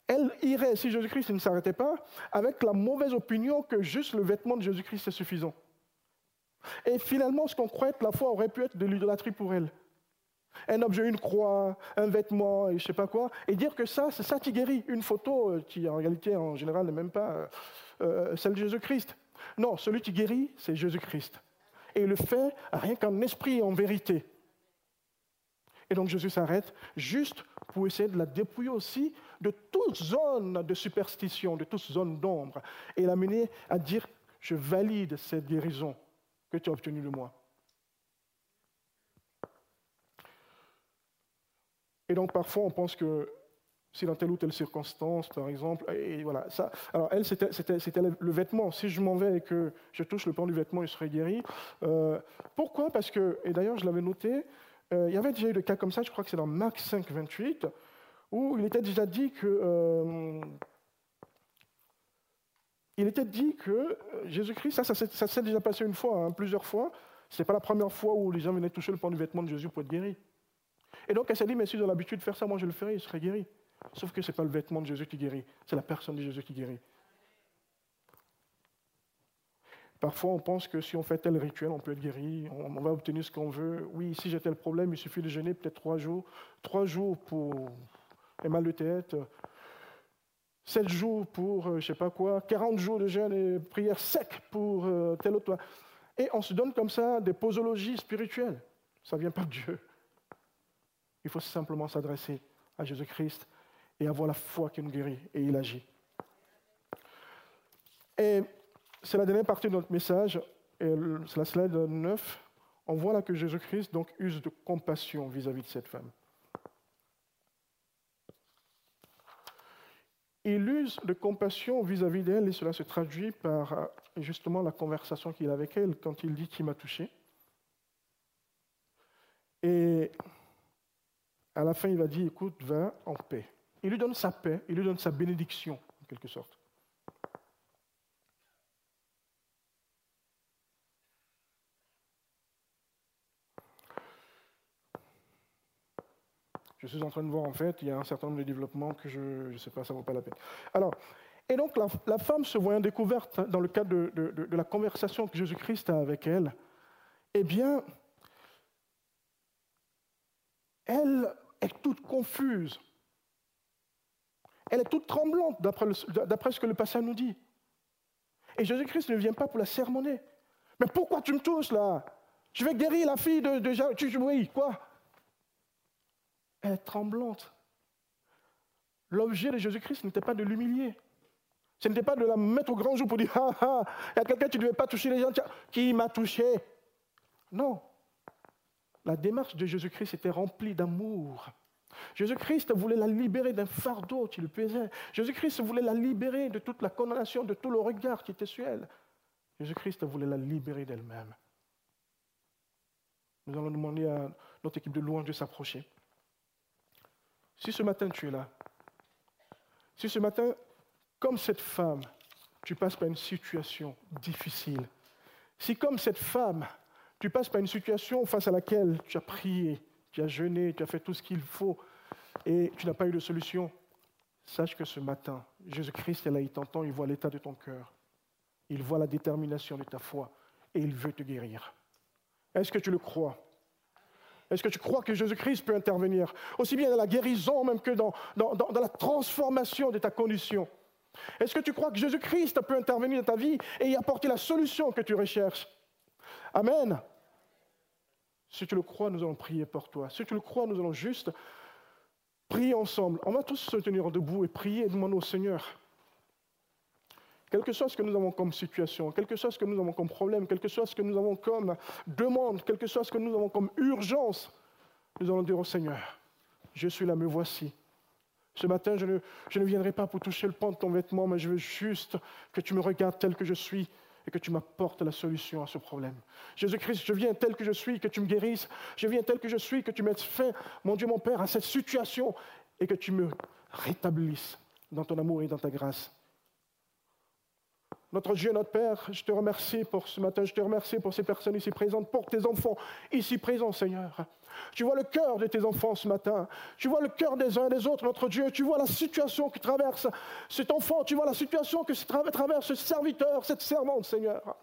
elle irait, si Jésus-Christ ne s'arrêtait pas, avec la mauvaise opinion que juste le vêtement de Jésus-Christ est suffisant. Et finalement, ce qu'on croyait que la foi aurait pu être de l'idolâtrie pour elle. Un objet, une croix, un vêtement, et je ne sais pas quoi, et dire que ça, c'est ça qui guérit. Une photo qui, en réalité, en général, n'est même pas celle de Jésus-Christ. Non, celui qui guérit, c'est Jésus-Christ. Et il le fait rien qu'en esprit et en vérité. Et donc Jésus s'arrête juste pour essayer de la dépouiller aussi de toute zone de superstition, de toute zone d'ombre, et l'amener à dire « Je valide cette guérison » que tu as obtenu de moi. Et donc parfois on pense que si dans telle ou telle circonstance, par exemple, et voilà, ça. Alors elle, c'était le vêtement. Si je m'en vais et que je touche le pan du vêtement, je serai guéri. Pourquoi ? Parce que, et d'ailleurs je l'avais noté, il y avait déjà eu des cas comme ça, je crois que c'est dans Marc 5, 28, où il était déjà dit que... Il était dit que Jésus-Christ, ça s'est déjà passé une fois, plusieurs fois. Ce n'est pas la première fois où les gens venaient toucher le pan du vêtement de Jésus pour être guéris. Et donc elle s'est dit, mais si ils ont l'habitude de faire ça, moi je le ferai, je serai guéri. Sauf que ce n'est pas le vêtement de Jésus qui guérit, c'est la personne de Jésus qui guérit. Parfois on pense que si on fait tel rituel, on peut être guéri, on va obtenir ce qu'on veut. Oui, si j'ai tel problème, il suffit de jeûner peut-être 3 jours. 3 jours pour les mal de tête, 7 jours pour, je ne sais pas quoi, 40 jours de jeûne et prière sec pour tel autre. Et on se donne comme ça des posologies spirituelles. Ça ne vient pas de Dieu. Il faut simplement s'adresser à Jésus-Christ et avoir la foi qui nous guérit, et il agit. Et c'est la dernière partie de notre message, et c'est la slide 9. On voit là que Jésus-Christ donc use de compassion vis-à-vis de cette femme. Il use de compassion vis-à-vis d'elle, et cela se traduit par justement la conversation qu'il a avec elle quand il dit « qui m'a touché ». Et à la fin, il va dire « écoute, va en paix ». Il lui donne sa paix, il lui donne sa bénédiction, en quelque sorte. Je suis en train de voir, en fait, il y a un certain nombre de développements que je ne sais pas, ça ne vaut pas la peine. Alors, et donc, la femme se voyant découverte dans le cadre de la conversation que Jésus-Christ a avec elle, eh bien, elle est toute confuse. Elle est toute tremblante, d'après ce que le passage nous dit. Et Jésus-Christ ne vient pas pour la sermonner. « Mais pourquoi tu me touches, là ? Je vais guérir la fille de Jaïrus, oui, quoi ?» Elle est tremblante. L'objet de Jésus-Christ n'était pas de l'humilier. Ce n'était pas de la mettre au grand jour pour dire « Ah, ah, il y a quelqu'un qui ne devait pas toucher les gens, qui m'a touché ?» Non. La démarche de Jésus-Christ était remplie d'amour. Jésus-Christ voulait la libérer d'un fardeau qui le pesait. Jésus-Christ voulait la libérer de toute la condamnation, de tout le regard qui était sur elle. Jésus-Christ voulait la libérer d'elle-même. Nous allons demander à notre équipe de louange de s'approcher. Si ce matin tu es là, si ce matin, comme cette femme, tu passes par une situation difficile, si comme cette femme, tu passes par une situation face à laquelle tu as prié, tu as jeûné, tu as fait tout ce qu'il faut et tu n'as pas eu de solution, sache que ce matin, Jésus-Christ est là, il t'entend, il voit l'état de ton cœur, il voit la détermination de ta foi et il veut te guérir. Est-ce que tu le crois ? Est-ce que tu crois que Jésus-Christ peut intervenir, aussi bien dans la guérison même que dans la transformation de ta condition? Est-ce que tu crois que Jésus-Christ peut intervenir dans ta vie et y apporter la solution que tu recherches? Amen. Si tu le crois, nous allons prier pour toi. Si tu le crois, nous allons juste prier ensemble. On va tous se tenir debout et prier et demander au Seigneur. Quel que soit ce que nous avons comme situation, quel que soit ce que nous avons comme problème, quel que soit ce que nous avons comme demande, quel que soit ce que nous avons comme urgence, nous allons dire au Seigneur, je suis là, me voici. Ce matin, je ne viendrai pas pour toucher le pan de ton vêtement, mais je veux juste que tu me regardes tel que je suis et que tu m'apportes la solution à ce problème. Jésus-Christ, je viens tel que je suis, que tu me guérisses. Je viens tel que je suis, que tu mettes fin, mon Dieu, mon Père, à cette situation et que tu me rétablisses dans ton amour et dans ta grâce. Notre Dieu, notre Père, je te remercie pour ce matin, je te remercie pour ces personnes ici présentes, pour tes enfants ici présents, Seigneur. Tu vois le cœur de tes enfants ce matin, tu vois le cœur des uns et des autres, notre Dieu, tu vois la situation que traverse cet enfant, tu vois la situation que traverse ce serviteur, cette servante, Seigneur.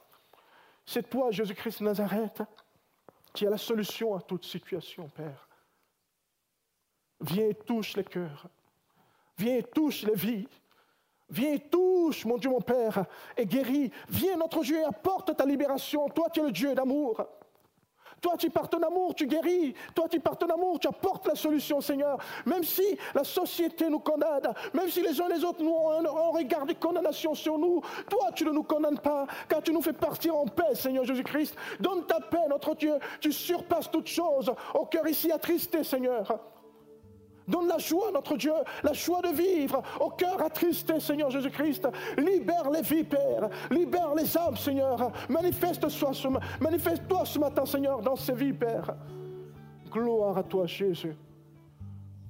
C'est toi, Jésus-Christ de Nazareth, qui as la solution à toute situation, Père. Viens et touche les cœurs, viens et touche les vies. Viens et touche, mon Dieu, mon Père, et guéris. Viens, notre Dieu, et apporte ta libération. Toi, tu es le Dieu d'amour. Toi, tu par ton amour, tu guéris. Toi, tu par ton amour, tu apportes la solution, Seigneur. Même si la société nous condamne, même si les uns et les autres nous ont un regard de condamnation sur nous, toi, tu ne nous condamnes pas, car tu nous fais partir en paix, Seigneur Jésus-Christ. Donne ta paix, notre Dieu. Tu surpasses toutes choses. Au cœur ici attristé, Seigneur. Donne la joie, notre Dieu, la joie de vivre, au cœur attristé, Seigneur Jésus-Christ. Libère les vies, Père, libère les âmes, Seigneur. Manifeste-toi ce matin, Seigneur, dans ces vies, Père. Gloire à toi, Jésus.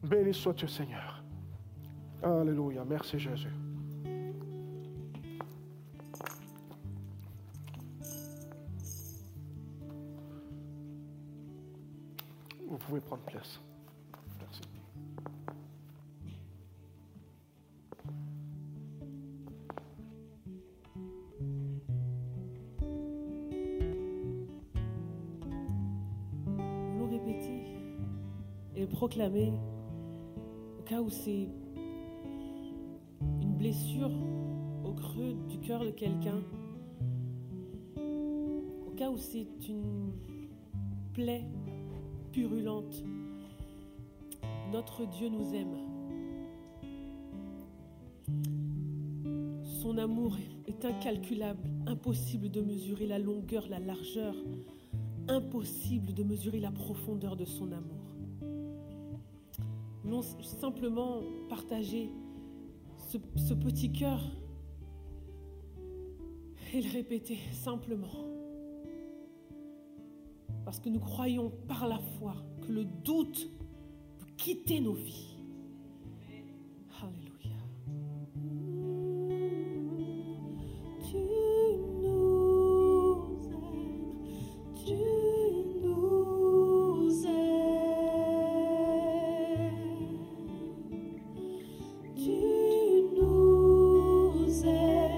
Béni sois-tu, Seigneur. Alléluia, merci, Jésus. Vous pouvez prendre place. Proclamer, au cas où c'est une blessure au creux du cœur de quelqu'un, au cas où c'est une plaie purulente, notre Dieu nous aime. Son amour est incalculable, impossible de mesurer la longueur, la largeur, impossible de mesurer la profondeur de son amour. Non simplement partager ce petit cœur et le répéter simplement. Parce que nous croyons par la foi que le doute peut quitter nos vies. Alléluia. Tu nous aimes,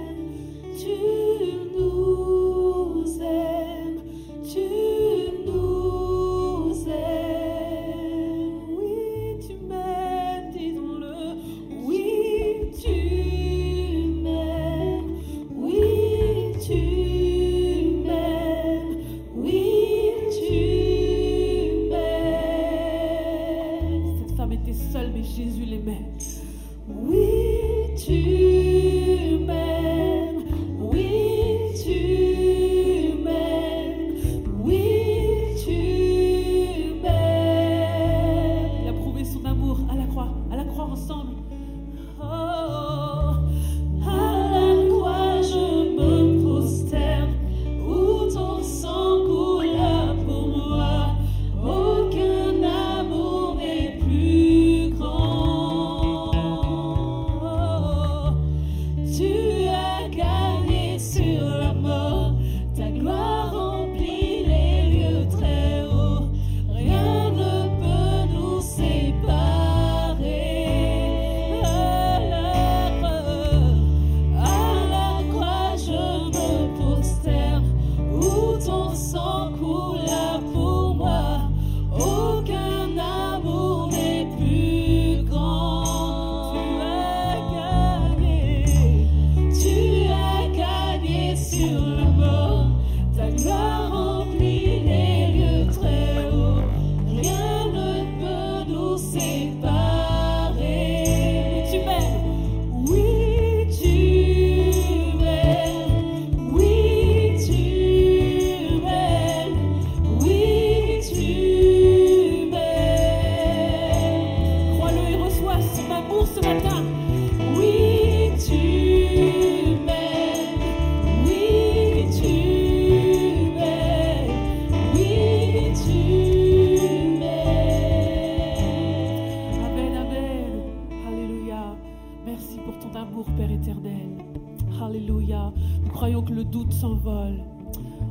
doutes s'envolent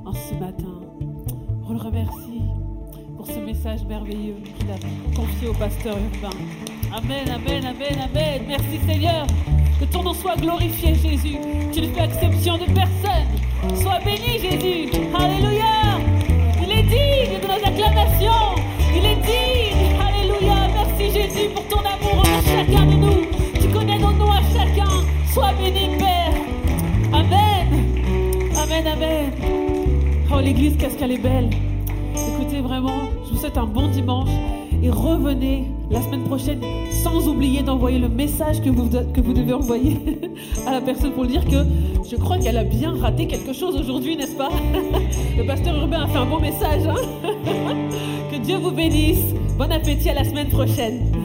en ce matin. On le remercie pour ce message merveilleux qu'il a confié au pasteur Urbain. Amen, amen, amen, amen. Merci Seigneur, que ton nom soit glorifié Jésus. Tu ne fais exception de personne. Sois béni Jésus. Alléluia. Il est digne de nos acclamations. Il est digne. Alléluia. Merci Jésus pour ton amour envers chacun de nous. Tu connais nos noms à chacun. Sois béni Père. Amen. Amen, amen. Oh l'église, qu'est-ce qu'elle est belle. Écoutez vraiment, je vous souhaite un bon dimanche et revenez la semaine prochaine sans oublier d'envoyer le message que vous devez envoyer à la personne pour lui dire que je crois qu'elle a bien raté quelque chose aujourd'hui, n'est-ce pas? Le pasteur Urbain a fait un bon message. Hein? Que Dieu vous bénisse. Bon appétit à la semaine prochaine.